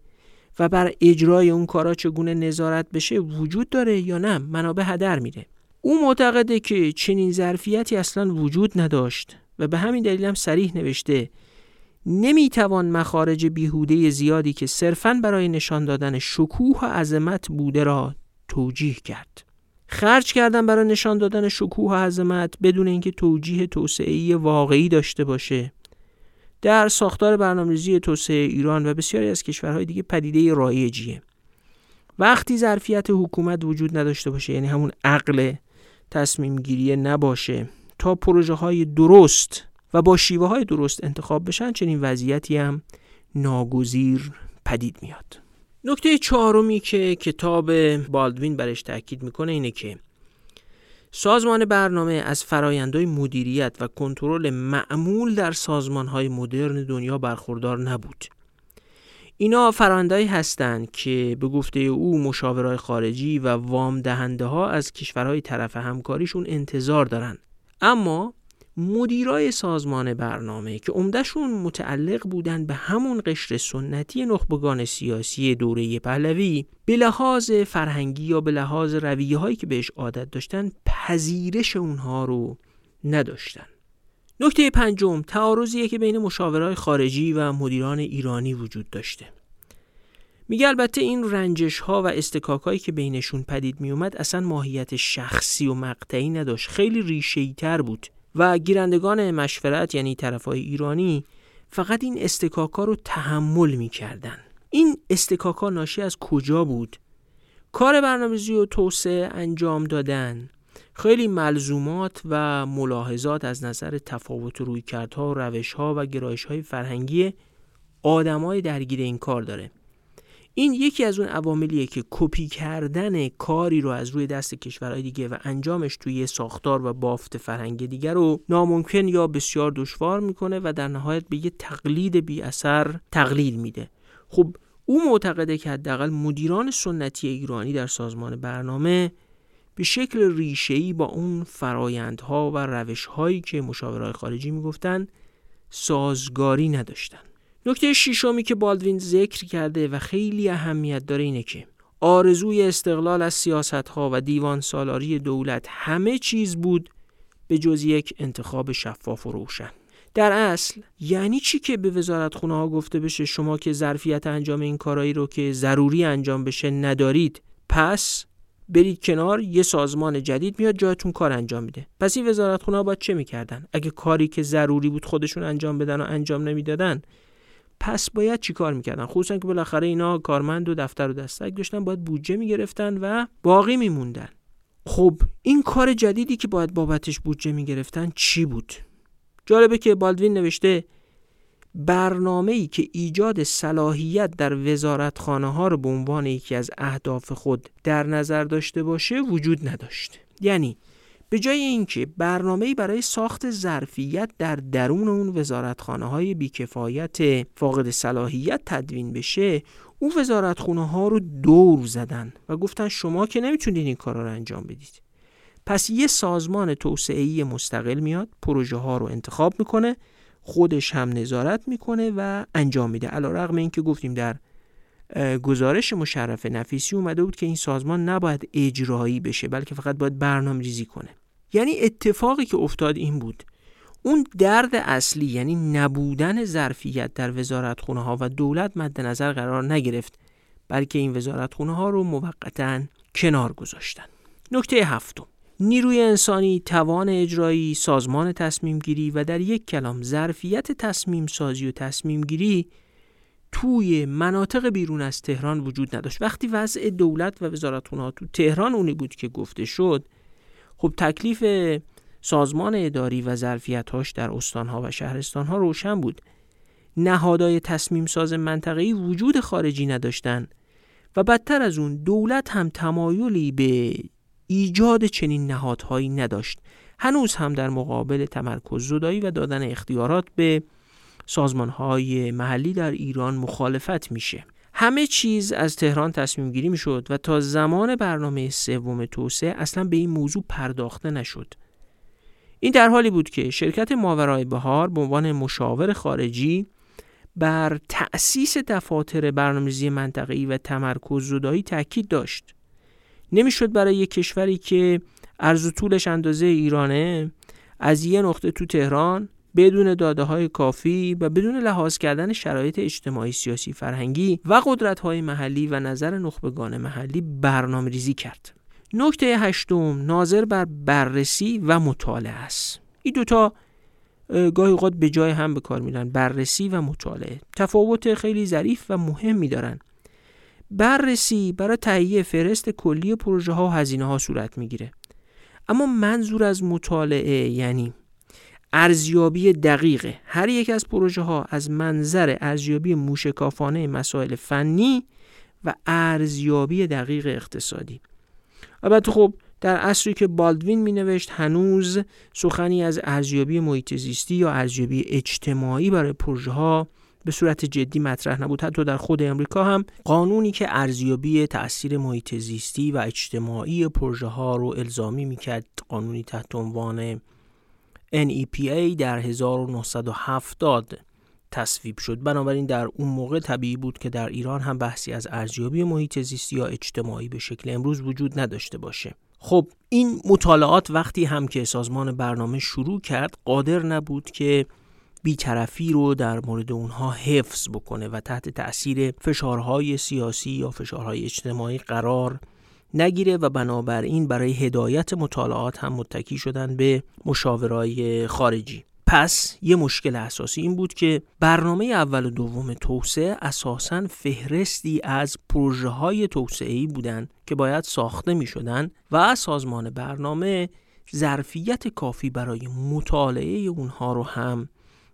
و بر اجرای اون کارا چگونه نظارت بشه وجود داره یا نه؟ منابع هدر میره. او معتقده که چنین ظرفیتی اصلا وجود نداشت و به همین دلیل هم صریح نوشته نمیتوان مخارج بیهوده زیادی که صرفاً برای نشان دادن شکوه و عظمت بوده را توجیه کرد. خرج کردن برای نشان دادن شکوه و عظمت بدون اینکه توجیه توسعه‌ای واقعی داشته باشه در ساختار برنامه‌ریزی توسعه ایران و بسیاری از کشورهای دیگه پدیده رایجیه. وقتی ظرفیت حکومت وجود نداشته باشه، یعنی همون عقل تصمیم گیری نباشه تا پروژه‌های درست و با شیوه های درست انتخاب بشن، چنین وضعیتی هم ناگزیر پدید میاد. نکته چهارمی که کتاب بالدوین برش تأکید میکنه اینه که سازمان برنامه از فرایندهای مدیریت و کنترل معمول در سازمانهای مدرن دنیا برخوردار نبود. اینا فرآیندهایی هستند که به گفته او مشاورای خارجی و وام دهنده ها از کشورهای طرف همکاریشون انتظار دارن، اما مدیرای سازمان برنامه که عمدهشون متعلق بودن به همون قشر سنتی نخبگان سیاسی دوره پهلوی، به لحاظ فرهنگی یا به لحاظ رویه‌هایی که بهش عادت داشتن پذیرش اونها رو نداشتن. نکته پنجم تعارضیه که بین مشاورای خارجی و مدیران ایرانی وجود داشته. میگه البته این رنجش ها و استکاکایی که بینشون پدید میومد اصلا ماهیت شخصی و مقطعی نداشت، خیلی ریشه‌ای تر بود و گیرندگان مشورت یعنی طرفای ایرانی فقط این استکاکا رو تحمل می‌کردن. این استکاکا ناشی از کجا بود؟ کار برنامه‌ریزی و توسعه انجام دادن، خیلی ملزومات و ملاحظات از نظر تفاوت رویکردها و روش‌ها و گرایش‌های فرهنگی آدم‌های درگیر این کار داره. این یکی از اون عواملیه که کپی کردن کاری رو از روی دست کشورهای دیگه و انجامش توی ساختار و بافت فرهنگ دیگر رو ناممکن یا بسیار دشوار میکنه و در نهایت به یه تقلید بی اثر تقلیل میده. خب او معتقده که حداقل مدیران سنتی ایرانی در سازمان برنامه به شکل ریشه‌ای با اون فرایندها و روش‌هایی که مشاورای خارجی میگفتن سازگاری نداشتن. نکته ششمی که بالدوین ذکر کرده و خیلی اهمیت داره اینه که آرزوی استقلال از سیاست‌ها و دیوان سالاری دولت همه چیز بود به جز یک انتخاب شفاف و روشن. در اصل یعنی چی که به وزارتخونه‌ها گفته بشه شما که ظرفیت انجام این کارایی رو که ضروری انجام بشه ندارید، پس برید کنار، یه سازمان جدید میاد جایتون کار انجام میده. پس این وزارتخونه‌ها باید چه می‌کردن؟ اگه کاری که ضروری بود خودشون انجام بدن و انجام نمیدادن، پس باید چی کار میکردن؟ خصوصا که بالاخره اینا کارمند و دفتر و دستک داشتن، باید بودجه میگرفتن و باقی میموندن. خب این کار جدیدی که باید بابتش بودجه میگرفتن چی بود؟ جالبه که بالدوین نوشته برنامه‌ای که ایجاد صلاحیت در وزارتخانه ها رو به عنوان یکی از اهداف خود در نظر داشته باشه وجود نداشت. یعنی به جای اینکه برنامه‌ای برای ساخت ظرفیت در درون اون وزارتخانه‌های بیکفایت فاقد صلاحیت تدوین بشه، اون وزارتخانه‌ها رو دور زدن و گفتن شما که نمیتونید این کارا رو انجام بدید. پس یه سازمان توسعه‌ای مستقل میاد، پروژه‌ها رو انتخاب میکنه، خودش هم نظارت میکنه و انجام میده. علیرغم اینکه گفتیم در گزارش مشرف نفیسی اومده بود که این سازمان نباید اجرایی بشه بلکه فقط باید برنامه‌ریزی کنه. یعنی اتفاقی که افتاد این بود، اون درد اصلی یعنی نبودن ظرفیت در وزارتخونه ها و دولت مد نظر قرار نگرفت، بلکه این وزارتخونه ها رو موقتاً کنار گذاشتن. نکته هفتم نیروی انسانی، توان اجرایی، سازمان تصمیم گیری و در یک کلام ظرفیت تصمیم سازی و تصمیم گیری توی مناطق بیرون از تهران وجود نداشت. وقتی وضع دولت و وزارتخونه‌ها تو تهران اونی بود که گفته شد، خب تکلیف سازمان اداری و ظرفیت‌هاش در استان‌ها و شهرستان‌ها روشن بود. نهادهای تصمیم ساز منطقه‌ای وجود خارجی نداشتن و بدتر از اون دولت هم تمایلی به ایجاد چنین نهادهایی نداشت. هنوز هم در مقابل تمرکز زدایی و دادن اختیارات به سازمان‌های محلی در ایران مخالفت میشه. همه چیز از تهران تصمیم گیری میشد و تا زمان برنامه سوم توسعه اصلا به این موضوع پرداخته نشد. این در حالی بود که شرکت ماورای بهار به عنوان مشاور خارجی بر تأسیس دفاتر برنامه‌ریزی منطقه‌ای و تمرکززدایی تاکید داشت. نمیشد برای یک کشوری که عرض و طولش اندازه ایرانه، از یه نقطه تو تهران بدون داده‌های کافی و بدون لحاظ کردن شرایط اجتماعی، سیاسی، فرهنگی و قدرت‌های محلی و نظر نخبگان محلی برنامه‌ریزی کرد. نکته هشتم ناظر بر بررسی و مطالعه است. این دوتا گاهی اوقات به جای هم به کار میرن، بررسی و مطالعه تفاوت خیلی ظریف و مهمی دارن. بررسی برای تهیه فهرست کلی پروژه ها و هزینه ها صورت میگیره، اما منظور از مطالعه یعنی ارزیابی دقیق هر یک از پروژه ها از منظر ارزیابی موشکافانه مسائل فنی و ارزیابی دقیق اقتصادی. البته خب در عصری که بالدوین مینوشت هنوز سخنی از ارزیابی محیط زیستی یا ارزیابی اجتماعی برای پروژه ها به صورت جدی مطرح نبود. حتی در خود امریکا هم قانونی که ارزیابی تأثیر محیط زیستی و اجتماعی پروژه ها رو الزامی میکرد، قانونی تحت عنوان NEPA، در 1970 تصویب شد. بنابراین در اون موقع طبیعی بود که در ایران هم بحثی از ارزیابی محیط زیستی یا اجتماعی به شکل امروز وجود نداشته باشه. خب این مطالعات وقتی هم که سازمان برنامه شروع کرد قادر نبود که بی‌طرفی رو در مورد اونها حفظ بکنه و تحت تأثیر فشارهای سیاسی یا فشارهای اجتماعی قرار نگیره و بنابراین برای هدایت مطالعات هم متکی شدن به مشاورای خارجی. پس یه مشکل اساسی این بود که برنامه اول و دوم توسعه اساساً فهرستی از پروژه های توسعه‌ای بودن که باید ساخته می شدن و سازمان برنامه ظرفیت کافی برای مطالعه اونها رو هم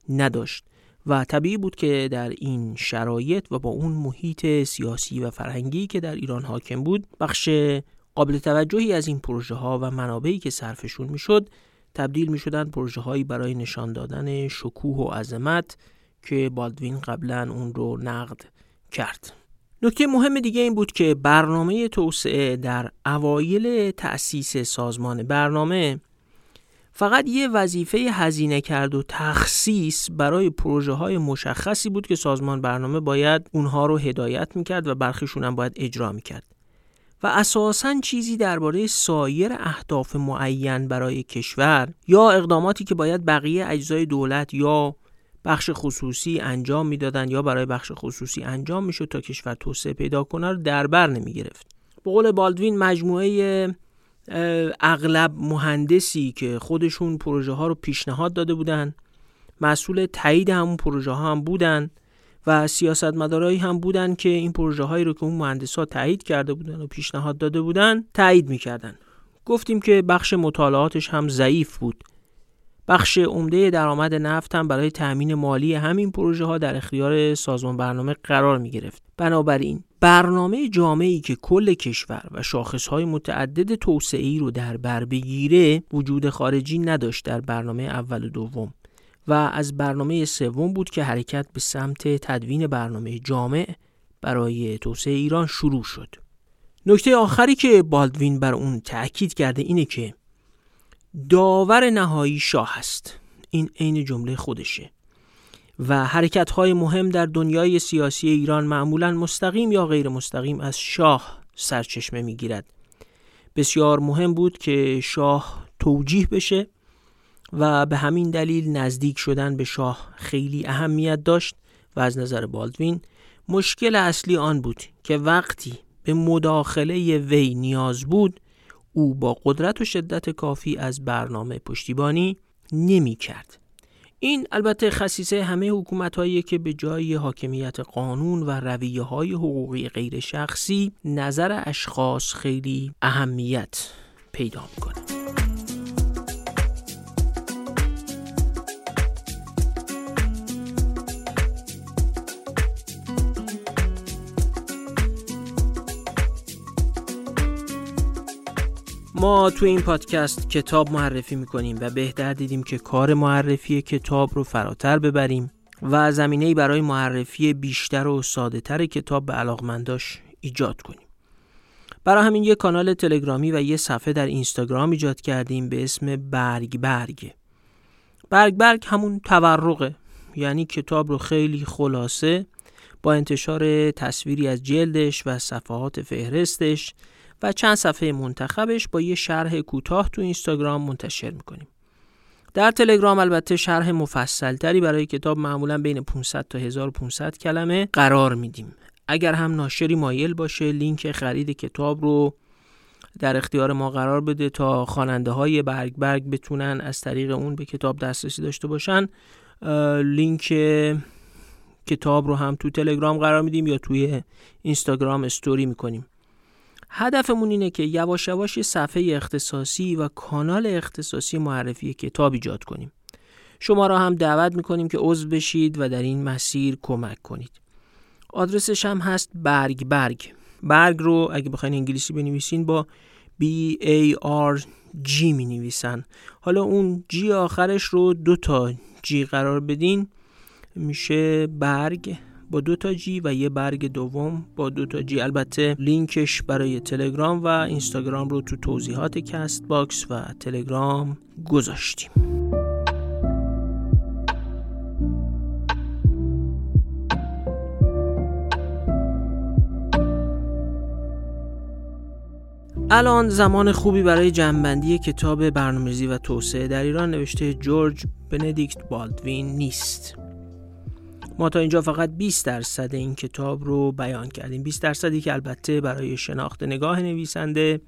نداشت و طبیعی بود که در این شرایط و با اون محیط سیاسی و فرهنگی که در ایران حاکم بود، بخش قابل توجهی از این پروژه ها و منابعی که صرفشون می شد تبدیل می شدن پروژه هایی برای نشان دادن شکوه و عظمت که بالدوین قبلا اون رو نقد کرد. نکته مهم دیگه این بود که برنامه توسعه در اوایل تأسیس سازمان برنامه فقط یه وظیفه هزینه کرد و تخصیص برای پروژه های مشخصی بود که سازمان برنامه باید اونها رو هدایت میکرد و برخیشون هم باید اجرا میکرد و اساساً چیزی درباره سایر اهداف معین برای کشور یا اقداماتی که باید بقیه اجزای دولت یا بخش خصوصی انجام میدادن یا برای بخش خصوصی انجام میشد تا کشور توسعه پیدا کنه رو در بر نمی گرفت. به قول بالدوین مجموعه اغلب مهندسی که خودشون پروژه ها رو پیشنهاد داده بودن، مسئول تایید همون پروژه ها هم بودن و سیاستمدارایی هم بودن که این پروژه هایی رو که اون مهندسا تایید کرده بودن و پیشنهاد داده بودن تایید میکردن. گفتیم که بخش مطالعاتش هم ضعیف بود. بخش عمده درآمد نفت هم برای تامین مالی همین پروژه ها در اختیار سازمان برنامه قرار می گرفت. بنابراین برنامه جامعی که کل کشور و شاخصهای متعدد توسعه‌ای رو در بر بگیره وجود خارجی نداشت در برنامه اول و دوم و از برنامه سوم بود که حرکت به سمت تدوین برنامه جامع برای توسعه ایران شروع شد. نکته آخری که بالدوین بر اون تأکید کرده اینه که داور نهایی شاه است. این عین جمله خودشه و حرکت‌های مهم در دنیای سیاسی ایران معمولاً مستقیم یا غیر مستقیم از شاه سرچشمه می‌گیرد. بسیار مهم بود که شاه توجیه بشه و به همین دلیل نزدیک شدن به شاه خیلی اهمیت داشت و از نظر بالدوین مشکل اصلی آن بود که وقتی به مداخله وی نیاز بود او با قدرت و شدت کافی از برنامه پشتیبانی نمی کرد. این البته خصیصه همه حکومت‌هایی که به جای حاکمیت قانون و رویه‌های حقوقی غیر شخصی نظر اشخاص خیلی اهمیت پیدا می‌کنه. ما تو این پادکست کتاب معرفی میکنیم و بهتر دیدیم که کار معرفی کتاب رو فراتر ببریم و زمینه‌ای برای معرفی بیشتر و ساده‌تر کتاب به علاقمنداش ایجاد کنیم. برای همین یه کانال تلگرامی و یه صفحه در اینستاگرام ایجاد کردیم به اسم برگ برگ. برگ برگ همون تورقه، یعنی کتاب رو خیلی خلاصه با انتشار تصویری از جلدش و صفحات فهرستش و چند صفحه منتخبش با یه شرح کوتاه تو اینستاگرام منتشر میکنیم. در تلگرام البته شرح مفصلتری برای کتاب معمولاً بین 500 تا 1500 کلمه قرار میدیم. اگر هم ناشری مایل باشه لینک خرید کتاب رو در اختیار ما قرار بده تا خواننده های برگ برگ بتونن از طریق اون به کتاب دسترسی داشته باشن. لینک کتاب رو هم تو تلگرام قرار میدیم یا توی اینستاگرام استوری میکنیم. هدفمون اینه که یواش یواش صفحه اختصاصی و کانال اختصاصی معرفی کتاب ایجاد کنیم. شما را هم دعوت میکنیم که عضو بشید و در این مسیر کمک کنید. آدرسش هم هست برگ برگ. برگ رو اگه بخواین انگلیسی بنویسین با BARG می نویسن. حالا اون G آخرش رو 2 تا G قرار بدین میشه برگ با 2 تا G و یه برگ دوم با 2 تا G. البته لینکش برای تلگرام و اینستاگرام رو تو توضیحات کست باکس و تلگرام گذاشتیم. الان زمان خوبی برای جمع‌بندی کتاب برنامه‌ریزی و توسعه در ایران نوشته جورج بندیکت بالدوین نیست. ما تا اینجا فقط 20% این کتاب رو بیان کردیم. 20%ی که البته برای شناخت نگاه نویسنده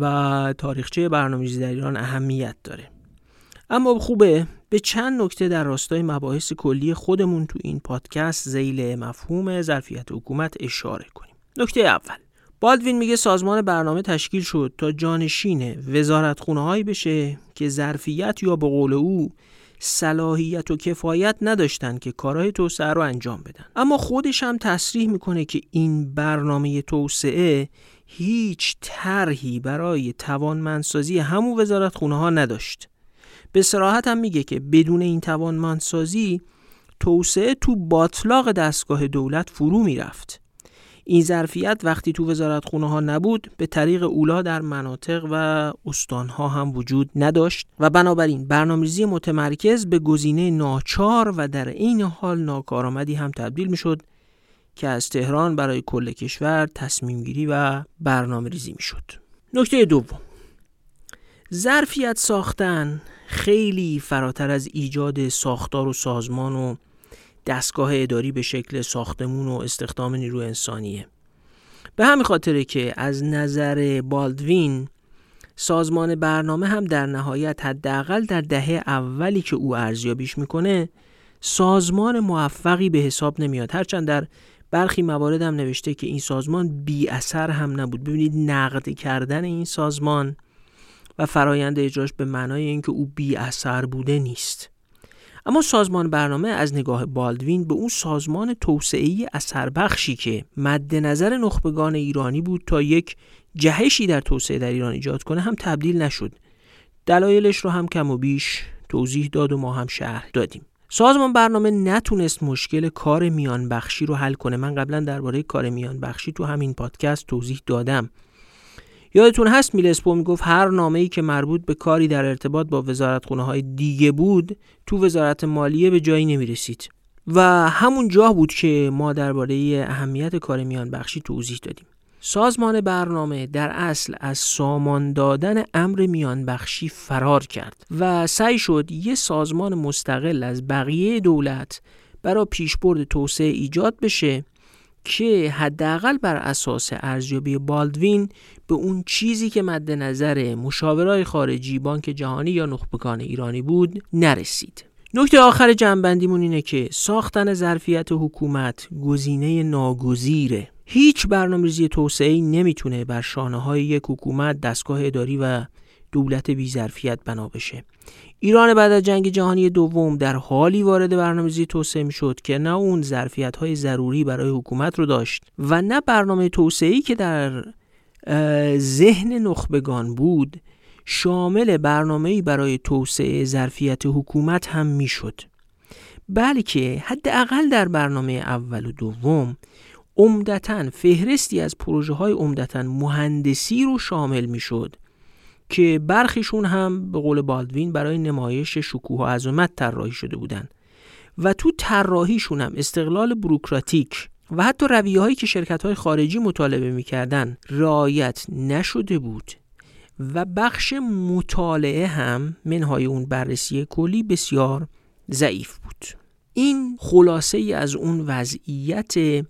و تاریخچه برنامه‌ریزی در ایران اهمیت داره. اما خوبه به چند نکته در راستای مباحث کلی خودمون تو این پادکست ذیل مفهوم ظرفیت حکومت اشاره کنیم. نکته اول، بالدوین میگه سازمان برنامه تشکیل شد تا جانشین وزارتخونه‌هایی بشه که ظرفیت یا به قول او صلاحیت و کفایت نداشتن که کارهای توسعه رو انجام بدن. اما خودش هم تصریح میکنه که این برنامه توسعه هیچ طرحی برای توانمندسازی همون وزارتخونه‌ها نداشت. به صراحت هم میگه که بدون این توانمندسازی توسعه تو باطلاق دستگاه دولت فرو میرفت. این ظرفیت وقتی تو وزارتخونه ها نبود به طریق اولا در مناطق و استان ها هم وجود نداشت و بنابراین برنامه‌ریزی متمرکز به گزینه ناچار و در این حال ناکارآمدی هم تبدیل میشد که از تهران برای کل کشور تصمیم گیری و برنامه‌ریزی میشد. نکته دوم، ظرفیت ساختن خیلی فراتر از ایجاد ساختار و سازمان و دستگاه اداری به شکل ساختمون و استخدام نیرو انسانیه. به همین خاطره که از نظر بالدوین سازمان برنامه هم در نهایت حداقل در دهه اولی که او ارزیابیش میکنه سازمان موفقی به حساب نمیاد. هرچند در برخی موارد هم نوشته که این سازمان بی اثر هم نبود. ببینید نقد کردن این سازمان و فرایند اجراش به معنای اینکه او بی اثر بوده نیست. اما سازمان برنامه از نگاه بالدوین به اون سازمان توسعه‌ای اثربخشی که مد نظر نخبگان ایرانی بود تا یک جهشی در توسعه در ایران ایجاد کنه هم تبدیل نشد. دلایلش رو هم کم و بیش توضیح داد و ما هم شرح دادیم. سازمان برنامه نتونست مشکل کار میان بخشی رو حل کنه. من قبلا درباره کار میان بخشی تو همین پادکست توضیح دادم. یادتون هست میلسپو میگفت هر نامه‌ای که مربوط به کاری در ارتباط با وزارتخونه‌های دیگه بود تو وزارت مالیه به جایی نمی‌رسید و همون جا بود که ما درباره اهمیت کار میان بخشی توضیح دادیم. سازمان برنامه در اصل از سامان دادن امر میان بخشی فرار کرد و سعی شد یه سازمان مستقل از بقیه دولت برای پیشبرد توسعه ایجاد بشه که حداقل بر اساس ارزیابی بالدوین به اون چیزی که مد نظر مشاورای خارجی، بانک جهانی یا نخبگان ایرانی بود نرسید. نکته آخر جنبندیمون اینه که ساختن ظرفیت حکومت گزینه ناگزیره. هیچ برنامه‌ریزی توسعه‌ای نمیتونه بر شانه‌های یک حکومت، دستگاه اداری و دولت بی‌ظرفیت بنا بشه. ایران بعد از جنگ جهانی دوم در حالی وارد برنامه‌ریزی توسعه می‌شد که نه اون ظرفیت‌های ضروری برای حکومت رو داشت و نه برنامه توسعه‌ای که در ذهن نخبگان بود شامل برنامه‌ای برای توسعه ظرفیت حکومت هم می‌شد، بلکه حداقل در برنامه اول و دوم عمدتاً فهرستی از پروژه‌های عمدتاً مهندسی رو شامل می‌شد که برخیشون هم به قول بالدوین برای نمایش شکوه و عظمت طراحی شده بودند و تو طراحیشون هم استقلال بوروکراتیک و حتی رویه‌هایی که شرکت‌های خارجی مطالبه می‌کردن رعایت نشده بود و بخش مطالعه هم منهای اون بررسی کلی بسیار ضعیف بود. این خلاصه‌ای از اون وضعیت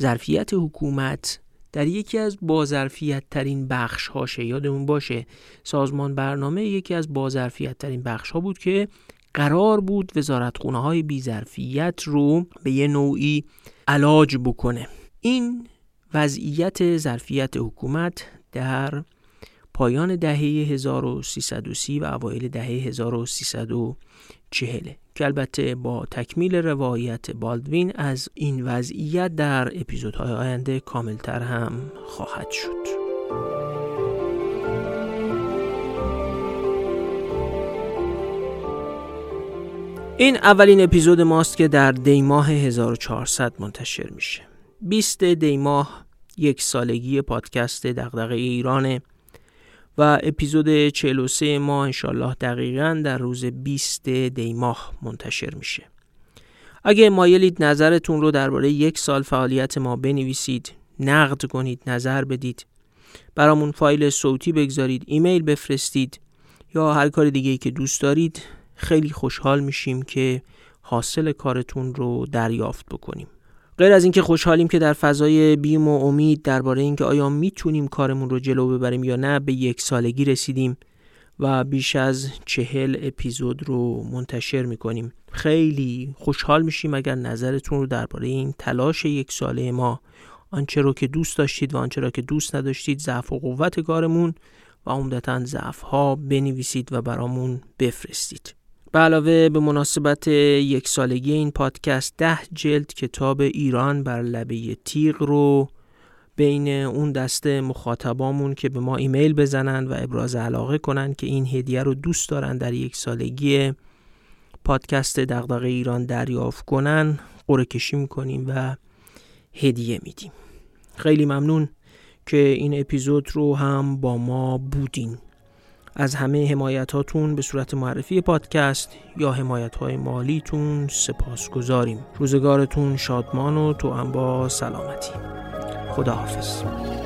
ظرفیت حکومت در یکی از باظرفیت‌ترین بخش‌هاشه. یادمون باشه سازمان برنامه یکی از باظرفیت‌ترین بخش‌ها بود که قرار بود وزارتخونه‌های بی‌ظرفیت رو به یه نوعی علاج بکنه. این وضعیت ظرفیت حکومت در پایان دهه 1330 و اوایل دهه 1340 که البته با تکمیل روایت بالدوین از این وضعیت در اپیزودهای آینده کاملتر هم خواهد شد. این اولین اپیزود ماست که در دیماه 1400 منتشر میشه. 20 دیماه یک سالگی پادکست دغدغه ایرانه و اپیزود 43 ما انشالله دقیقاً در روز 20 دیماه منتشر میشه. اگه مایلید نظرتون رو درباره یک سال فعالیت ما بنویسید، نقد کنید، نظر بدید، برامون فایل صوتی بگذارید، ایمیل بفرستید یا هر کار دیگه‌ای که دوست دارید، خیلی خوشحال میشیم که حاصل کارتون رو دریافت بکنیم. غیر از اینکه خوشحالیم که در فضای بیم و امید درباره اینکه آیا میتونیم کارمون رو جلو ببریم یا نه به یک سالگی رسیدیم و بیش از 40 اپیزود رو منتشر میکنیم. خیلی خوشحال میشیم اگر نظرتون رو درباره این تلاش یک ساله ما، آنچه رو که دوست داشتید و آنچه رو که دوست نداشتید، ضعف و قوت کارمون و عمدتاً ضعف‌ها بنویسید و برامون بفرستید. به علاوه به مناسبت یک سالگی این پادکست 10 جلد کتاب ایران بر لبه تیغ رو بین اون دسته مخاطبامون که به ما ایمیل بزنن و ابراز علاقه کنن که این هدیه رو دوست دارن در یک سالگی پادکست دغدغه ایران دریافت کنن قرعه کشی میکنیم و هدیه میدیم. خیلی ممنون که این اپیزود رو هم با ما بودین. از همه حمایتاتون به صورت معرفی پادکست یا حمایت‌های مالیتون سپاسگزاریم. روزگارتون شادمان و توأم با سلامتی. خداحافظ.